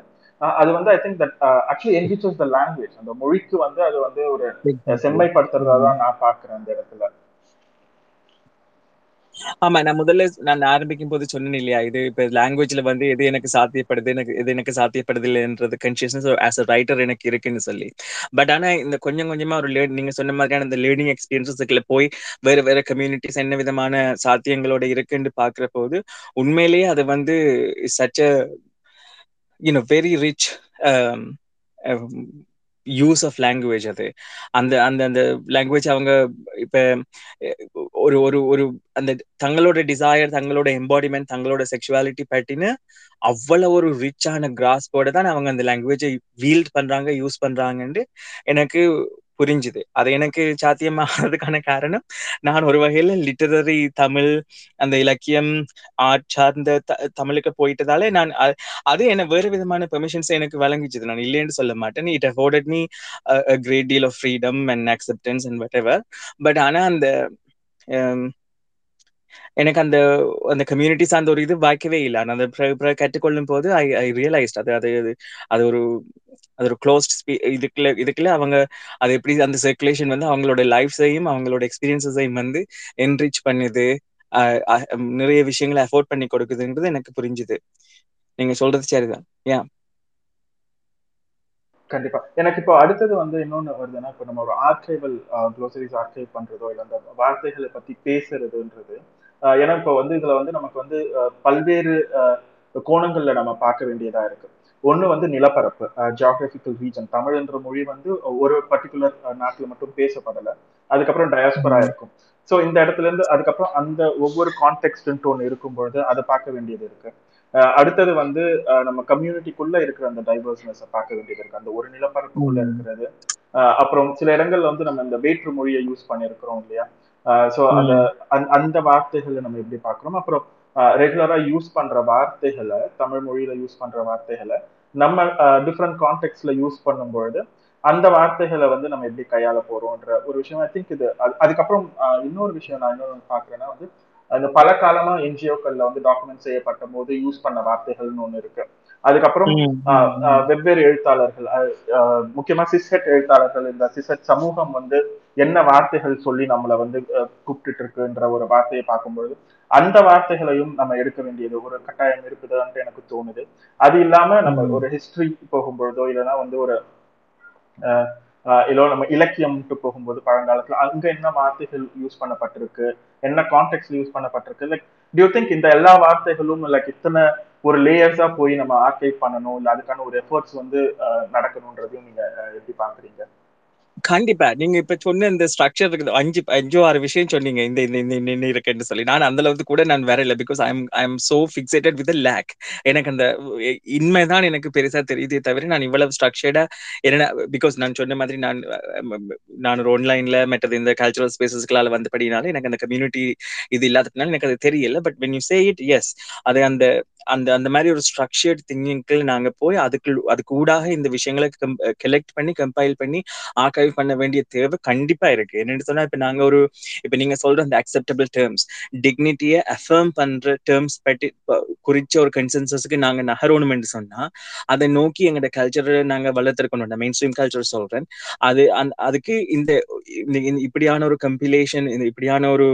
அது வந்து I think that actually enriches the language, அந்த மொழிக்கு வந்து அது வந்து ஒரு செம்மைப்படுத்துறதா தான் நான் பாக்குறேன் அந்த இடத்துல. ஆமா, நான் முதல்ல நான் ஆரம்பிக்கும் போது சொன்னேன் இல்லையா, இது இப்ப லாங்குவேஜ்ல வந்து எது எனக்கு சாத்தியப்படுது எனக்கு சாத்தியப்படுது இல்லைன்றது கன்ஷியஸ்னஸ் ஆஸ் அ ரைட்டர் எனக்கு இருக்குன்னு சொல்லி. பட் ஆனா இந்த கொஞ்சம் கொஞ்சமா ஒரு நீங்க சொன்ன மாதிரியான இந்த லேர்னிங் எக்ஸ்பீரியன்ஸஸ்ல போய் வேற வேற கம்யூனிட்டிஸ் என்ன விதமான சாத்தியங்களோட இருக்குன்னு பாக்குற போது உண்மையிலேயே அது வந்து such a very rich use of language. அது அந்த அந்த அந்த லாங்குவேஜ் அவங்க இப்ப ஒரு ஒரு ஒரு அந்த தங்களோட டிசையர் தங்களோட எம்பாடிமெண்ட் தங்களோட செக்ஷுவாலிட்டி பற்றின அவ்வளவு ஒரு ரிச்சான கிராஸ்போட தான் அவங்க அந்த லாங்குவேஜை வீல்ட் பண்றாங்க யூஸ் பண்றாங்கன்னு எனக்கு புரிஞ்சுது. அது எனக்கு சாத்தியமாகிறதுக்கான காரணம் நான் ஒரு வகையில லிட்டரரி தமிழ் அந்த இலக்கியம் ஆர்ட் சார்ந்த தமிழுக்கு போயிட்டதாலே நான் அது என்ன வேறு விதமான பெர்மிஷன்ஸ் எனக்கு வழங்கிச்சது. நான் இல்லைன்னு சொல்ல மாட்டேன். It afforded me a great deal of freedom and acceptance and whatever. But ஆனா அந்த எனக்கு அந்த அந்த கம்யூனிட்டி சார்ந்த ஒரு இது வாய்க்கவே இல்லை. நான் அதை கற்றுக்கொள்ளும் போது ஐ ரியலைஸ்ட் அது அது அது ஒரு அது ஒரு க்ளோஸ்ட் இதுக்குள்ள அவங்க அது எப்படி அந்த சர்க்குலேஷன் வந்து அவங்களோட லைஃப்ஸையும் அவங்களோட எக்ஸ்பீரியன்ஸையும் வந்து என்ரிச் பண்ணுது, நிறைய விஷயங்களை அஃபோர்ட் பண்ணி கொடுக்குதுன்றது எனக்கு புரிஞ்சுது. நீங்க சொல்றது சரிதான். கண்டிப்பா. எனக்கு இப்போ அடுத்தது வந்து இன்னொன்னு வருதுன்னா, இப்போ நம்ம ஒரு ஆர்கைவல் க்ளோசரிஸ் ஆர்கைவ் பண்றதோ இல்லை அந்த வார்த்தைகளை பத்தி பேசுறதுன்றது, ஏன்னா இப்போ வந்து இதுல வந்து நமக்கு வந்து பல்வேறு கோணங்கள்ல நம்ம பார்க்க வேண்டியதா இருக்கு. ஒன்று வந்து நிலப்பரப்பு, ஜியாகிரபிக்கல் ரீஜன். தமிழ் என்ற மொழி வந்து ஒரு பர்டிகுலர் நாட்டில் மட்டும் பேசப்படலை. அதுக்கப்புறம் டயாஸ்பரா இருக்கும். ஸோ இந்த இடத்துல இருந்து அதுக்கப்புறம் அந்த ஒவ்வொரு கான்டெக்ஸ்ட்ன்ட்டு ஒன்று இருக்கும்பொழுது அதை பார்க்க வேண்டியது இருக்கு. அடுத்தது வந்து நம்ம கம்யூனிட்டிக்குள்ள இருக்கிற அந்த டைவர்ஸ்னஸை பார்க்க வேண்டியது இருக்கு, அந்த ஒரு நிலப்பரப்புக்குள்ள இருக்கிறது. அப்புறம் சில இடங்கள்ல வந்து நம்ம இந்த வேற்று மொழியை யூஸ் பண்ணியிருக்கிறோம் இல்லையா, ஸோ அந்த அந்த வார்த்தைகளை நம்ம எப்படி பார்க்குறோம். அப்புறம் ரெகுலரா யூஸ் பண்ற வார்த்தைகளை, தமிழ் மொழியில யூஸ் பண்ற வார்த்தைகளை நம்ம டிஃப்ரெண்ட் கான்டெக்ட்ஸ்ல யூஸ் பண்ணும்பொழுது அந்த வார்த்தைகளை வந்து நம்ம எப்படி கையாள போறோம்ன்ற ஒரு விஷயம் ஐ திங்க் இது. அதுக்கப்புறம் இன்னொரு விஷயம் நான் இன்னொன்று பாக்குறேன்னா வந்து, அந்த பல காலமா என்ஜிஓக்கள்ல வந்து டாக்குமெண்ட் செய்யப்பட்ட போது யூஸ் பண்ண வார்த்தைகள்னு ஒண்ணு இருக்கு. அதுக்கப்புறம் வெவ்வேறு எழுத்தாளர்கள், முக்கியமா சிசெட் எழுத்தாளர்கள், இந்த சிசெட் சமூகம் வந்து என்ன வார்த்தைகள் சொல்லி நம்மளை வந்து கூப்பிட்டு இருக்குன்ற ஒரு வார்த்தையை பார்க்கும்பொழுது அந்த வார்த்தைகளையும் நம்ம எடுக்க வேண்டியது ஒரு கட்டாயம் இருக்குதுன்ட்டு எனக்கு தோணுது. அது இல்லாம நம்ம ஒரு ஹிஸ்டரி போகும்பொழுதோ இல்லைன்னா வந்து ஒரு இல்லை நம்ம இலக்கியம்ட்டு போகும்போது பழங்காலத்துல அங்க என்ன வார்த்தைகள் யூஸ் பண்ணப்பட்டிருக்கு, என்ன கான்டெக்ட்ல யூஸ் பண்ணப்பட்டிருக்கு, லைக் டு யூ திங்க் இந்த எல்லா வார்த்தைகளும் லைக் இத்தனை ஒரு லேயர்ஸா போய் நம்ம ஆர்கைவ் பண்ணணும், இல்லை அதுக்கான ஒரு எஃபர்ட்ஸ் வந்து நடக்கணும்ன்றதையும் நீங்க எப்படி பாக்குறீங்க? கண்டிப்பா நீங்க இப்ப சொன்ன இந்த ஸ்ட்ரக்சர் இருக்குது, 5-6 விஷயம் சொன்னீங்க இந்த இந்த இருக்குன்னு சொல்லி. நான் அந்த அளவுக்கு கூட நான் வேற இல்லை, because I am so fixated with lack. எனக்கு அந்த இன்மைதான் எனக்கு பெருசா தெரியுதே தவிர நான் இவ்வளவு ஸ்ட்ரக்சர்டா என்ன, பிகாஸ் நான் சொன்ன மாதிரி நான் ஒரு ஆன்லைன்ல மற்றது இந்த கல்ச்சுரல் ஸ்பேசஸ்களால் வந்தபடினால எனக்கு அந்த கம்யூனிட்டி இது இல்லாததுனால எனக்கு அது தெரியல. But when you say it, yes, அது அந்த அந்த அந்த மாதிரி ஒரு ஸ்ட்ரக்சர்ட் திங்கிங்க்கு நாங்க போய் அதுக்கு ஊடாக இந்த விஷயங்களை கலெக்ட் பண்ணி கம்பைல் பண்ணி ஆர்கைவ் பண்ண வேண்டிய தேவை கண்டிப்பா இருக்கு. என்னன்னு சொன்னா, இப்ப நாங்க ஒரு இப்ப நீங்க சொல்ற அந்த அக்செப்டபிள் டேர்ம்ஸ், டிக்னிட்டியை அஃபர்ம் பண்ற டேர்ம்ஸ் பற்றி குறிச்ச ஒரு கன்சென்சஸ்க்கு நாங்க நகரோணும்னு சொன்னா அதை நோக்கி எங்களோட கல்ச்சரை நாங்க வளர்த்திருக்கணும். மெயின் ஸ்ட்ரீம் கல்ச்சர் சொல்றேன், அது அதுக்கு இந்த இப்படியான ஒரு கம்பிலேஷன், இப்படியான ஒரு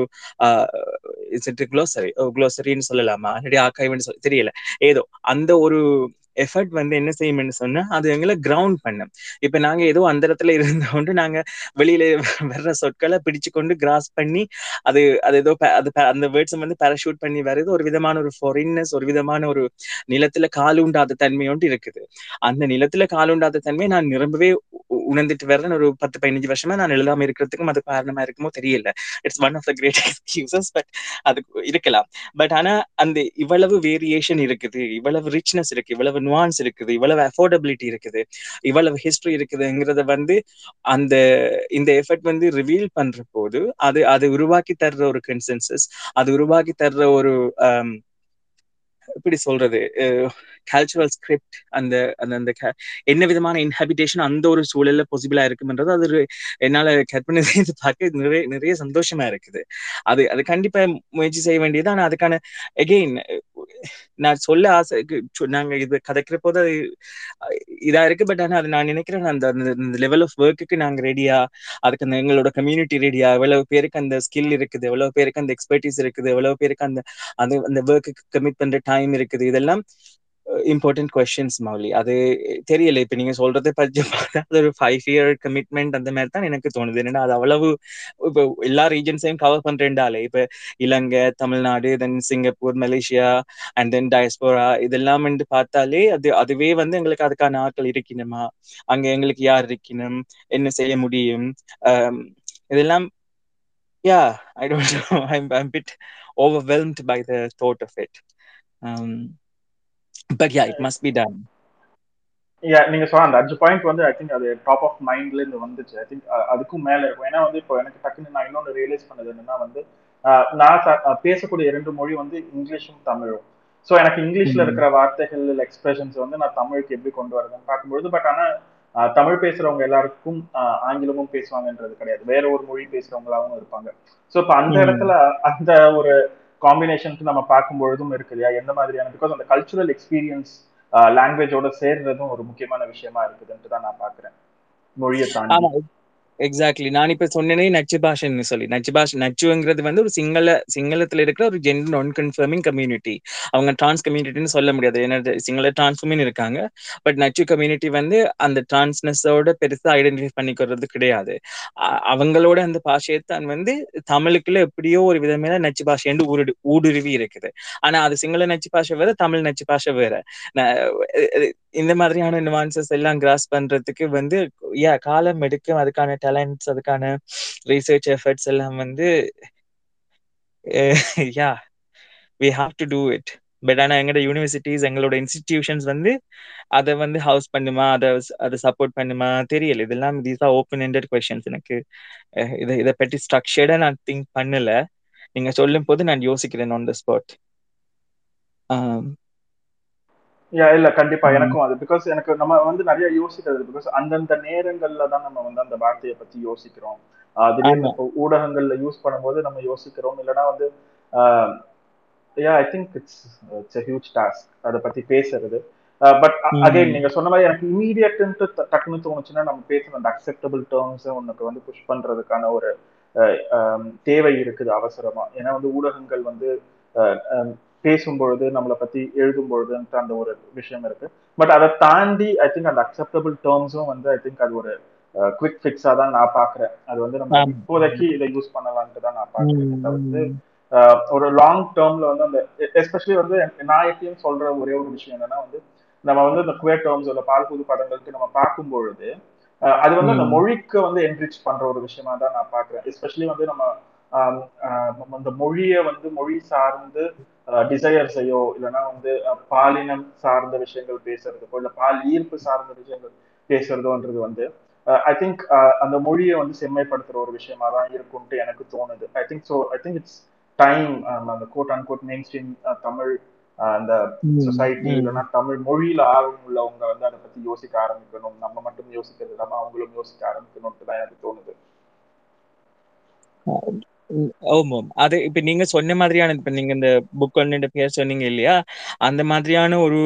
க்ளோசரின்னு சொல்லலாமா, ஆர்கைவ்னு தெரியல, ஏதோ அந்த ஒரு எஃபர்ட் வந்து என்ன செய்யும்னு சொன்னா அது எங்களை கிரவுண்ட் பண்ணும். இப்ப நாங்க ஏதோ அந்த இடத்துல இருந்தோண்டு நாங்க வெளியில வர்ற சொற்களை பிடிச்சு கொண்டு கிராஸ் பண்ணி அது ஏதோ அந்த வேர்ட்ஸ் வந்து பேராஷூட் பண்ணி வர்றது ஒரு விதமான ஒரு ஃபாரின்னஸ், ஒரு விதமான ஒரு நிலத்துல காலூண்டாத தன்மையோண்டு இருக்குது. அந்த நிலத்துல காலூண்டாத தன்மையை நான் நிரம்பவே உணர்ந்துட்டு வர்றேன். ஒரு 10-15 வருஷமா நான் எழுதாம இருக்கிறதுக்கும் அது காரணமா இருக்குமோ தெரியல. It's one of the great excuses, but அது இருக்கலாம். பட் ஆனா அந்த இவ்வளவு வேரியேஷன் இருக்குது, இவ்வளவு ரிச்னஸ் இருக்கு, இவ்வளவு நுவான்ஸ் இருக்குது, இவ்வளவு அஃபோர்டபிலிட்டி இருக்குது, இவ்வளவு ஹிஸ்டரி இருக்குதுங்கிறத வந்து அந்த இந்த எஃபர்ட் வந்து ரிவீல் பண்ற போது அது உருவாக்கி தர்ற ஒரு கன்சென்சஸ், அது உருவாக்கி தர்ற ஒரு எப்படி சொல்றது கல்ச்சுரல் ஸ்கிரிப்ட், அந்த அந்த என்ன விதமான இன்ஹாபிடேஷன் அந்த ஒரு சூழல்ல பாசிபிளா இருக்குன்றது அது என்னால கற்பனை செய்து பார்க்க நிறைய சந்தோஷமா இருக்குது. அது கண்டிப்பா முயற்சி செய்ய வேண்டியது. ஆனா அதுக்கான எகெயின் நான் சொல்ல ஆசை, நாங்க இது கதைக்கிற போது அது இதா இருக்கு. பட் ஆனா அது நான் நினைக்கிறேன் அந்த லெவல் ஆஃப் ஒர்க்குக்கு நாங்க ரெடியா, அதுக்கு அந்த எங்களோட கம்யூனிட்டி ரெடியா, எவ்வளவு பேருக்கு அந்த ஸ்கில் இருக்குது, எவ்வளவு பேருக்கு அந்த எக்ஸ்பர்டீஸ் இருக்குது, எவ்வளவு பேருக்கு அந்த அந்த ஒர்க்குக்கு கமிட் பண்ற டைம் இருக்குது, இதெல்லாம் இம்பார்ட்டன்ட் கொஸ்டின்ஸ் மௌலி. அது தெரியல, இப்ப நீங்க சொல்றதை பற்றி பார்த்தா அது ஒரு 5-year கமிட்மெண்ட் அந்த மாதிரி தான் எனக்கு தோணுது. என்னன்னா அது அவ்வளவு இப்போ எல்லா ரீஜன்ஸையும் கவர் பண்றேன்டாலே, இப்ப Ilangai, Tamil Nadu, then Singapore, Malaysia and then diaspora, இதெல்லாம் பார்த்தாலே அதுவே வந்து எங்களுக்கு அதுக்கான ஆட்கள் இருக்கணுமா, அங்க எங்களுக்கு யார் இருக்கணும், என்ன செய்ய முடியும், இதெல்லாம் I don't know. I'm a bit overwhelmed by the thought of it. But yeah, it must be done. நீங்க சொன்ன அந்த 5 பாயிண்ட் வந்து ஐ திங்க் அது டாப் ஆஃப் மைண்ட்ல இருந்து வந்துச்சு. ஐ திங்க் அதுக்கும் மேல இருக்கும். ஏன்னா வந்து இப்போ எனக்கு டக்குன்னு நான் இன்னொன்று ரியலைஸ் பண்ணது என்னன்னா வந்து, நான் பேசக்கூடிய 2 மொழி வந்து இங்கிலீஷும் தமிழும். ஸோ எனக்கு இங்கிலீஷ்ல இருக்கிற வார்த்தைகள், எக்ஸ்பிரஷன்ஸ் வந்து நான் தமிழுக்கு எப்படி கொண்டு வரதுன்னு பார்க்கும்பொழுது, பட் ஆனா தமிழ் பேசுறவங்க எல்லாருக்கும் ஆங்கிலமும் பேசுவாங்கன்றது கிடையாது, வேற ஒரு மொழி பேசுறவங்களாவும் இருப்பாங்க. ஸோ இப்போ அந்த இடத்துல அந்த ஒரு காம்பினேஷனுக்கு நம்ம பார்க்கும்பொழுதும் இருக்கு இல்லையா, எந்த மாதிரியான, பிகாஸ் அந்த கல்ச்சுரல் எக்ஸ்பீரியன்ஸ் லாங்குவேஜோட சேர்றதும் ஒரு முக்கியமான விஷயமா இருக்குதுன்ட்டு தான் நான் பாக்குறேன், மொழியை தாண்டி. எக்ஸாக்ட்லி. நான் இப்ப சொன்னேனே நச்சு பாஷன்னு சொல்லி, நச்சு பாஷ் நச்சுங்கிறது வந்து ஒரு சிங்களத்துல இருக்கிற ஒரு ஜெண்டர் நான் கன்ஃபர்மிங் கம்யூனிட்டி. அவங்க டிரான்ஸ் கம்யூனிட்டின்னு சொல்ல முடியாது, ஏன்னா சிங்கள டிரான்ஸ்ஃபர்மின்னு இருக்காங்க. பட் நச்சு கம்யூனிட்டி வந்து அந்த டிரான்ஸ்னஸோட பெருசா ஐடென்டிஃபை பண்ணிக்கிறது கிடையாது. அவங்களோட அந்த பாஷையை தான் வந்து தமிழுக்குள்ள எப்படியோ ஒரு விதமான நச்சு பாஷைன்னு ஊடுருவி இருக்குது. ஆனா அது சிங்கள நச்சு பாஷை வேற, தமிழ் நச்சு பாஷை வேற. இந்த மாதிரியான நியூவான்சஸ் எல்லாம் கிராஸ் பண்றதுக்கு வந்து காலம் எடுக்கும். அதுக்கான டேலண்ட்ஸ், அதுக்கான ரிசர்ச் எஃபர்ட்ஸ் எல்லாம் வந்து we have to do it. But ஆனால் எங்களோட யூனிவர்சிட்டிஸ், எங்களோட இன்ஸ்டிடியூஷன்ஸ் வந்து அதை வந்து ஹவுஸ் பண்ணுமா, அதை சப்போர்ட் பண்ணுமா தெரியல. இதெல்லாம் these are open ended questions. எனக்கு இதை பற்றி ஸ்ட்ரக்சர்டா நான் திங்க் பண்ணல. நீங்க சொல்லும் போது நான் யோசிக்கிறேன் ஆன் த ஸ்பாட். இல்ல கண்டிப்பா எனக்கும் அது பிகாஸ் எனக்கு நம்ம வந்து நிறைய யோசிக்கிறது பிகாஸ் அந்தந்த நேரங்கள்ல தான் நம்ம வந்து அந்த வார்த்தையை பத்தி யோசிக்கிறோம். திடீர்னு ஊடகங்கள்ல யூஸ் பண்ணும்போது நம்ம யோசிக்கிறோம். இல்லைன்னா வந்து I think it's a huge task அதை பத்தி பேசுறது. பட் அகைன் நீங்க சொன்ன மாதிரி எனக்கு இமீடியட்ன்ட்டு டக்குன்னு தோணுச்சுன்னா நம்ம பேசுற அந்த அக்செப்டபிள் டேர்ம்ஸ் உனக்கு வந்து புஷ் பண்றதுக்கான ஒரு தேவை இருக்குது அவசரமா. ஏன்னா வந்து ஊடகங்கள் வந்து பேசும்பொழுது நம்மளை பத்தி எழுதும்பொழுதுன்ட்டு அந்த ஒரு விஷயம் இருக்கு. பட் அதை தாண்டி ஐ திங்க் அந்த அக்செப்டபிள் டேர்ம்ஸும் வந்து ஐ திங்க் அது ஒரு குவிக் ஃபிக்ஸா தான் நான் பாக்குறேன். அது வந்து நம்ம இப்போதைக்கு இதை யூஸ் பண்ணலான்ட்டு தான் நான் பாக்குறேன். அதை வந்து ஒரு லாங் டேர்ம்ல வந்து அந்த எஸ்பெஷலி வந்து நான் எப்பயும் சொல்ற ஒரே ஒரு விஷயம் என்னன்னா வந்து நம்ம வந்து இந்த குவே டேர்ம்ஸோட பால்பூது படங்களுக்கு நம்ம பார்க்கும்பொழுது அது வந்து அந்த மொழிக்கு வந்து என்ரிச் பண்ற ஒரு விஷயமா தான் நான் பாக்குறேன். எஸ்பெஷலி வந்து நம்ம அந்த மொழியை வந்து மொழி சார்ந்து டிசையர்ஸையோ இல்லைன்னா வந்து பாலினம் சார்ந்த விஷயங்கள் பேசுறதுக்கோ இல்லை பால் ஈர்ப்பு சார்ந்த விஷயங்கள் பேசுறதோன்றது வந்து ஐ திங்க் அந்த மொழியை வந்து செம்மைப்படுத்துற ஒரு விஷயமா தான் இருக்கும்ட்டு எனக்கு தோணுது. ஐ திங்க் இட்ஸ் டைம் அந்த quote and quote mainstream Tamil அந்த சொசைட்டி இல்லைன்னா தமிழ் மொழியில ஆர்வம் உள்ளவங்க வந்து அதை பத்தி யோசிக்க ஆரம்பிக்கணும். நம்ம மட்டும் யோசிக்கிறது இல்லாம அவங்களும் யோசிக்க ஆரம்பிக்கணும்ட்டு தான் எனக்கு தோணுது. ஆமாம், அது இப்ப நீங்க சொன்ன மாதிரியான இப்ப நீங்க இந்த புக் ஒன்னு பேர் சொன்னீங்க இல்லையா, அந்த மாதிரியான ஒரு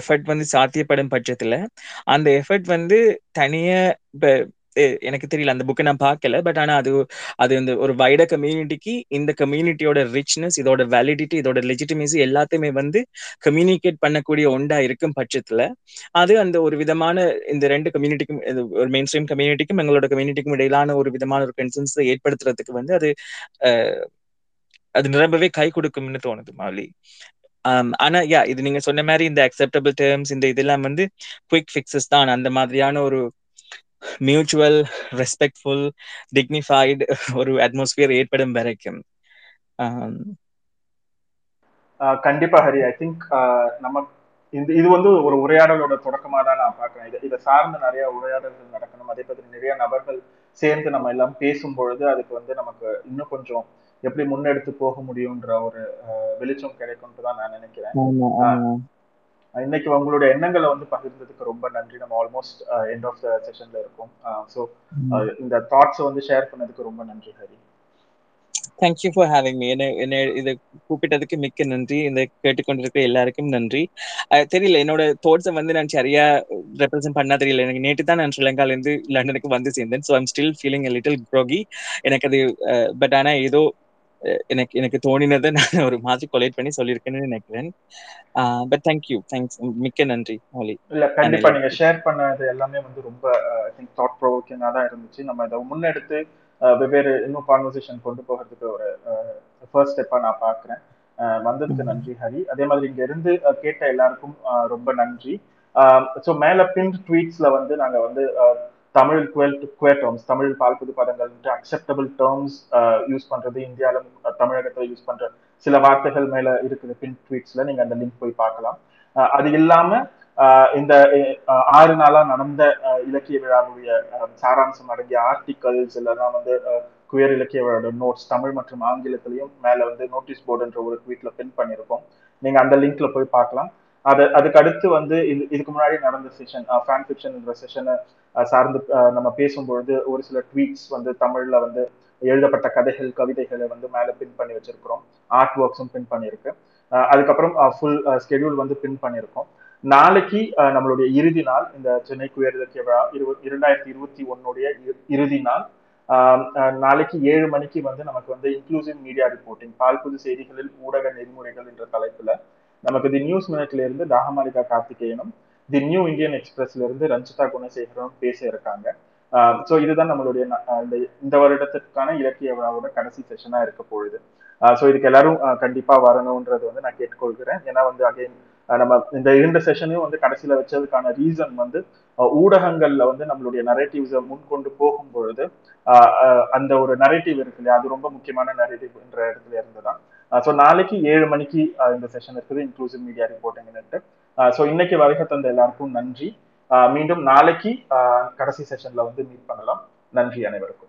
எஃபர்ட் வந்து சாத்தியப்படும் பட்சத்துல அந்த எஃபர்ட் வந்து தனிய இப்ப எனக்கு தெரியல, அந்த புக்கை நான் பார்க்கல. பட் ஆனா அது இந்த ஒரு வைட கம்யூனிட்டிக்கு இந்த கம்யூனிட்டியோட ரிச்னஸ், இதோட வேலிடிட்டி, இதோட லெஜிட்டிமேசி எல்லாத்தையுமே வந்து கம்யூனிகேட் பண்ணக்கூடிய ஒன்றா இருக்கும் பட்சத்துல அது அந்த ஒரு விதமான இந்த ரெண்டு கம்யூனிட்டிக்கும், ஒரு மெயின் ஸ்ட்ரீம் கம்யூனிட்டிக்கும் எங்களோட கம்யூனிட்டிக்கும் இடையிலான ஒரு விதமான ஒரு கன்சென்ஸை ஏற்படுத்துறதுக்கு வந்து அது நிரம்பவே கை கொடுக்கும்னு தோணுது மாலி. ஆனா இது நீங்க சொன்ன மாதிரி இந்த அக்செப்டபிள் டேர்ம்ஸ் இந்த இதெல்லாம் வந்து குயிக் ஃபிக்ஸஸ் தான். அந்த மாதிரியான ஒரு மியூச்சுவல் ரெஸ்பெக்ட்ஃபுல் டிக்னிஃபைடு ஒரு அட்மாஸ்பியர் ஏற்படும் வரைக்கும் கண்டிப்பா ஹரி. ஐ திங்க் நம்ம இது வந்து ஒரு உரையாடலோட தொடக்கமா தான் நான் பாக்குறேன். இதை சார்ந்து நிறைய உரையாடல்கள் நடக்கணும். அதே பத்தி நிறைய நபர்கள் சேர்ந்து நம்ம எல்லாம் பேசும்பொழுது அதுக்கு வந்து நமக்கு இன்னும் கொஞ்சம் எப்படி முன்னெடுத்து போக முடியும்ன்ற ஒரு வெளிச்சம் கிடைக்கும்னு தான் நான் நினைக்கிறேன். இன்னைக்கு உங்களோட எண்ணங்களை வந்து பகிர்ந்ததுக்கு ரொம்ப நன்றி. நம்ம ஆல்மோஸ்ட் எண்ட் ஆஃப் த செஷன்ல இருக்கோம். சோ இந்த தாட்ஸ் வந்து ஷேர் பண்ணதுக்கு ரொம்ப நன்றி Hari. Thank you for having me. என்னை இதை கூப்பிட்டதுக்கு மிக்க நன்றி. இதை கேட்டுக்கொண்டிருக்கிற எல்லாருக்கும் நன்றி. தெரியல என்னோட தாட்ஸை வந்து நான் சரியா ரெப்ரசென்ட் பண்ணா தெரியல. எனக்கு நேற்று தான் நான் ஸ்ரீலங்காலேருந்து லண்டனுக்கு வந்து சேர்ந்தேன். So I'm still feeling a little groggy எனக்கு அது. பட் ஆனால் ஏதோ எனக்கு தோணினதை நான் ஒரு மாதிரி கொலேட் பண்ணி சொல்லியிருக்கேன்னு நினைக்கிறேன். பட் தேங்க்ஸ், மிக்க நன்றி மௌலி. இல்ல கண்டிப்பா நீங்க ஷேர் பண்ணது எல்லாமே வந்து ரொம்ப ஐ திங்க் தாட் ப்ரோவோக்கிங்கா தான் இருந்துச்சு. நம்ம இதை முன்னெடுத்து வெவ்வேறு இன்னும் கான்வர்சேஷன் கொண்டு போகிறதுக்கு ஒரு ஃபர்ஸ்ட் ஸ்டெப்பா நான் பாக்குறேன். வந்ததுக்கு நன்றி ஹரி. அதே மாதிரி இங்க இருந்து கேட்ட எல்லாருக்கும் ரொம்ப நன்றி. ஸோ மேல பின் ட்வீட்ஸ்ல வந்து நாங்க வந்து தமிழ் குவே டேர்ம்ஸ் தமிழ் பால்புது பதங்கள் அக்செப்டபிள் டேர்ம்ஸ் யூஸ் பண்றது இந்தியாவில தமிழகத்துல யூஸ் பண்ற சில வார்த்தைகள் மேல இருக்குது பின் ட்வீட்ஸ்ல. நீங்க அந்த லிங்க் போய் பார்க்கலாம். அது இல்லாம இந்த 6 நாளா நடந்த இலக்கிய விழாவுடைய சாராம்சம் அடங்கிய ஆர்டிகல்ஸ் இல்லைன்னா வந்து குயர் இலக்கிய விழாவோட நோட்ஸ் தமிழ் மற்றும் ஆங்கிலத்திலையும் மேல வந்து நோட்டீஸ் போர்டுன்ற ஒரு ட்வீட்ல பின் பண்ணியிருக்கோம். நீங்க அந்த லிங்க்ல போய் பார்க்கலாம். அதுக்கு அடுத்து வந்து இதுக்கு முன்னாடி நடந்த செஷன் ஃபேன் ஃபிக்ஷன்ன்ற செஷனை சார்ந்து நம்ம பேசும்பொழுது ஒரு சில ட்வீட்ஸ் வந்து தமிழ்ல வந்து எழுதப்பட்ட கதைகள் கவிதைகளை வந்து மேல பின் பண்ணி வச்சிருக்கிறோம். ஆர்ட் ஒர்க்ஸும் பின் பண்ணியிருக்கு. அதுக்கப்புறம் ஃபுல் ஸ்கெடியூல் வந்து பின் பண்ணியிருக்கோம். நாளைக்கு நம்மளுடைய இறுதி நாள், இந்த சென்னை குயர்தற்கிய விழா 2021 இறுதி நாள். நாளைக்கு 7 மணிக்கு வந்து நமக்கு வந்து இன்க்ளூசிவ் மீடியா ரிப்போர்ட்டிங், பால்புது செய்திகளில் ஊடக நெறிமுறைகள் என்ற தலைப்புல நமக்கு தி நியூஸ் மினிட்ல இருந்து நாகமாலிகா கார்த்திகேயனும், தி நியூ இந்தியன் எக்ஸ்பிரஸ்ல இருந்து ரஞ்சிதா குணசேகரனும் பேச இருக்காங்க. ஸோ இதுதான் நம்மளுடைய இந்த வருடத்திற்கான இலக்கிய விழாவோட கடைசி செஷனா இருக்க போகுது. ஸோ இதுக்கு எல்லாரும் கண்டிப்பா வரணும்ன்றது வந்து நான் கேட்டுக்கொள்கிறேன். ஏன்னா வந்து அகைன் நம்ம இந்த 2 செஷனையும் வந்து கடைசியில வச்சதுக்கான ரீசன் வந்து ஊடகங்கள்ல வந்து நம்மளுடைய நரேட்டிவ்ஸை முன்கொண்டு போகும் பொழுது அந்த ஒரு நரேட்டிவ் இருக்கு இல்லையா, அது ரொம்ப முக்கியமான நரேட்டிவ் என்ற இடத்துல இருந்துதான். ஸோ நாளைக்கு 7 மணிக்கு இந்த செஷன் இருக்குது, இன்க்ளூசிவ் மீடியா ரிப்போர்ட்டிங்னுட்டு. ஸோ இன்னைக்கு வருகை தந்த எல்லாருக்கும் நன்றி. மீண்டும் நாளைக்கு கடைசி செஷன்ல வந்து மீட் பண்ணலாம். நன்றி அனைவருக்கும்.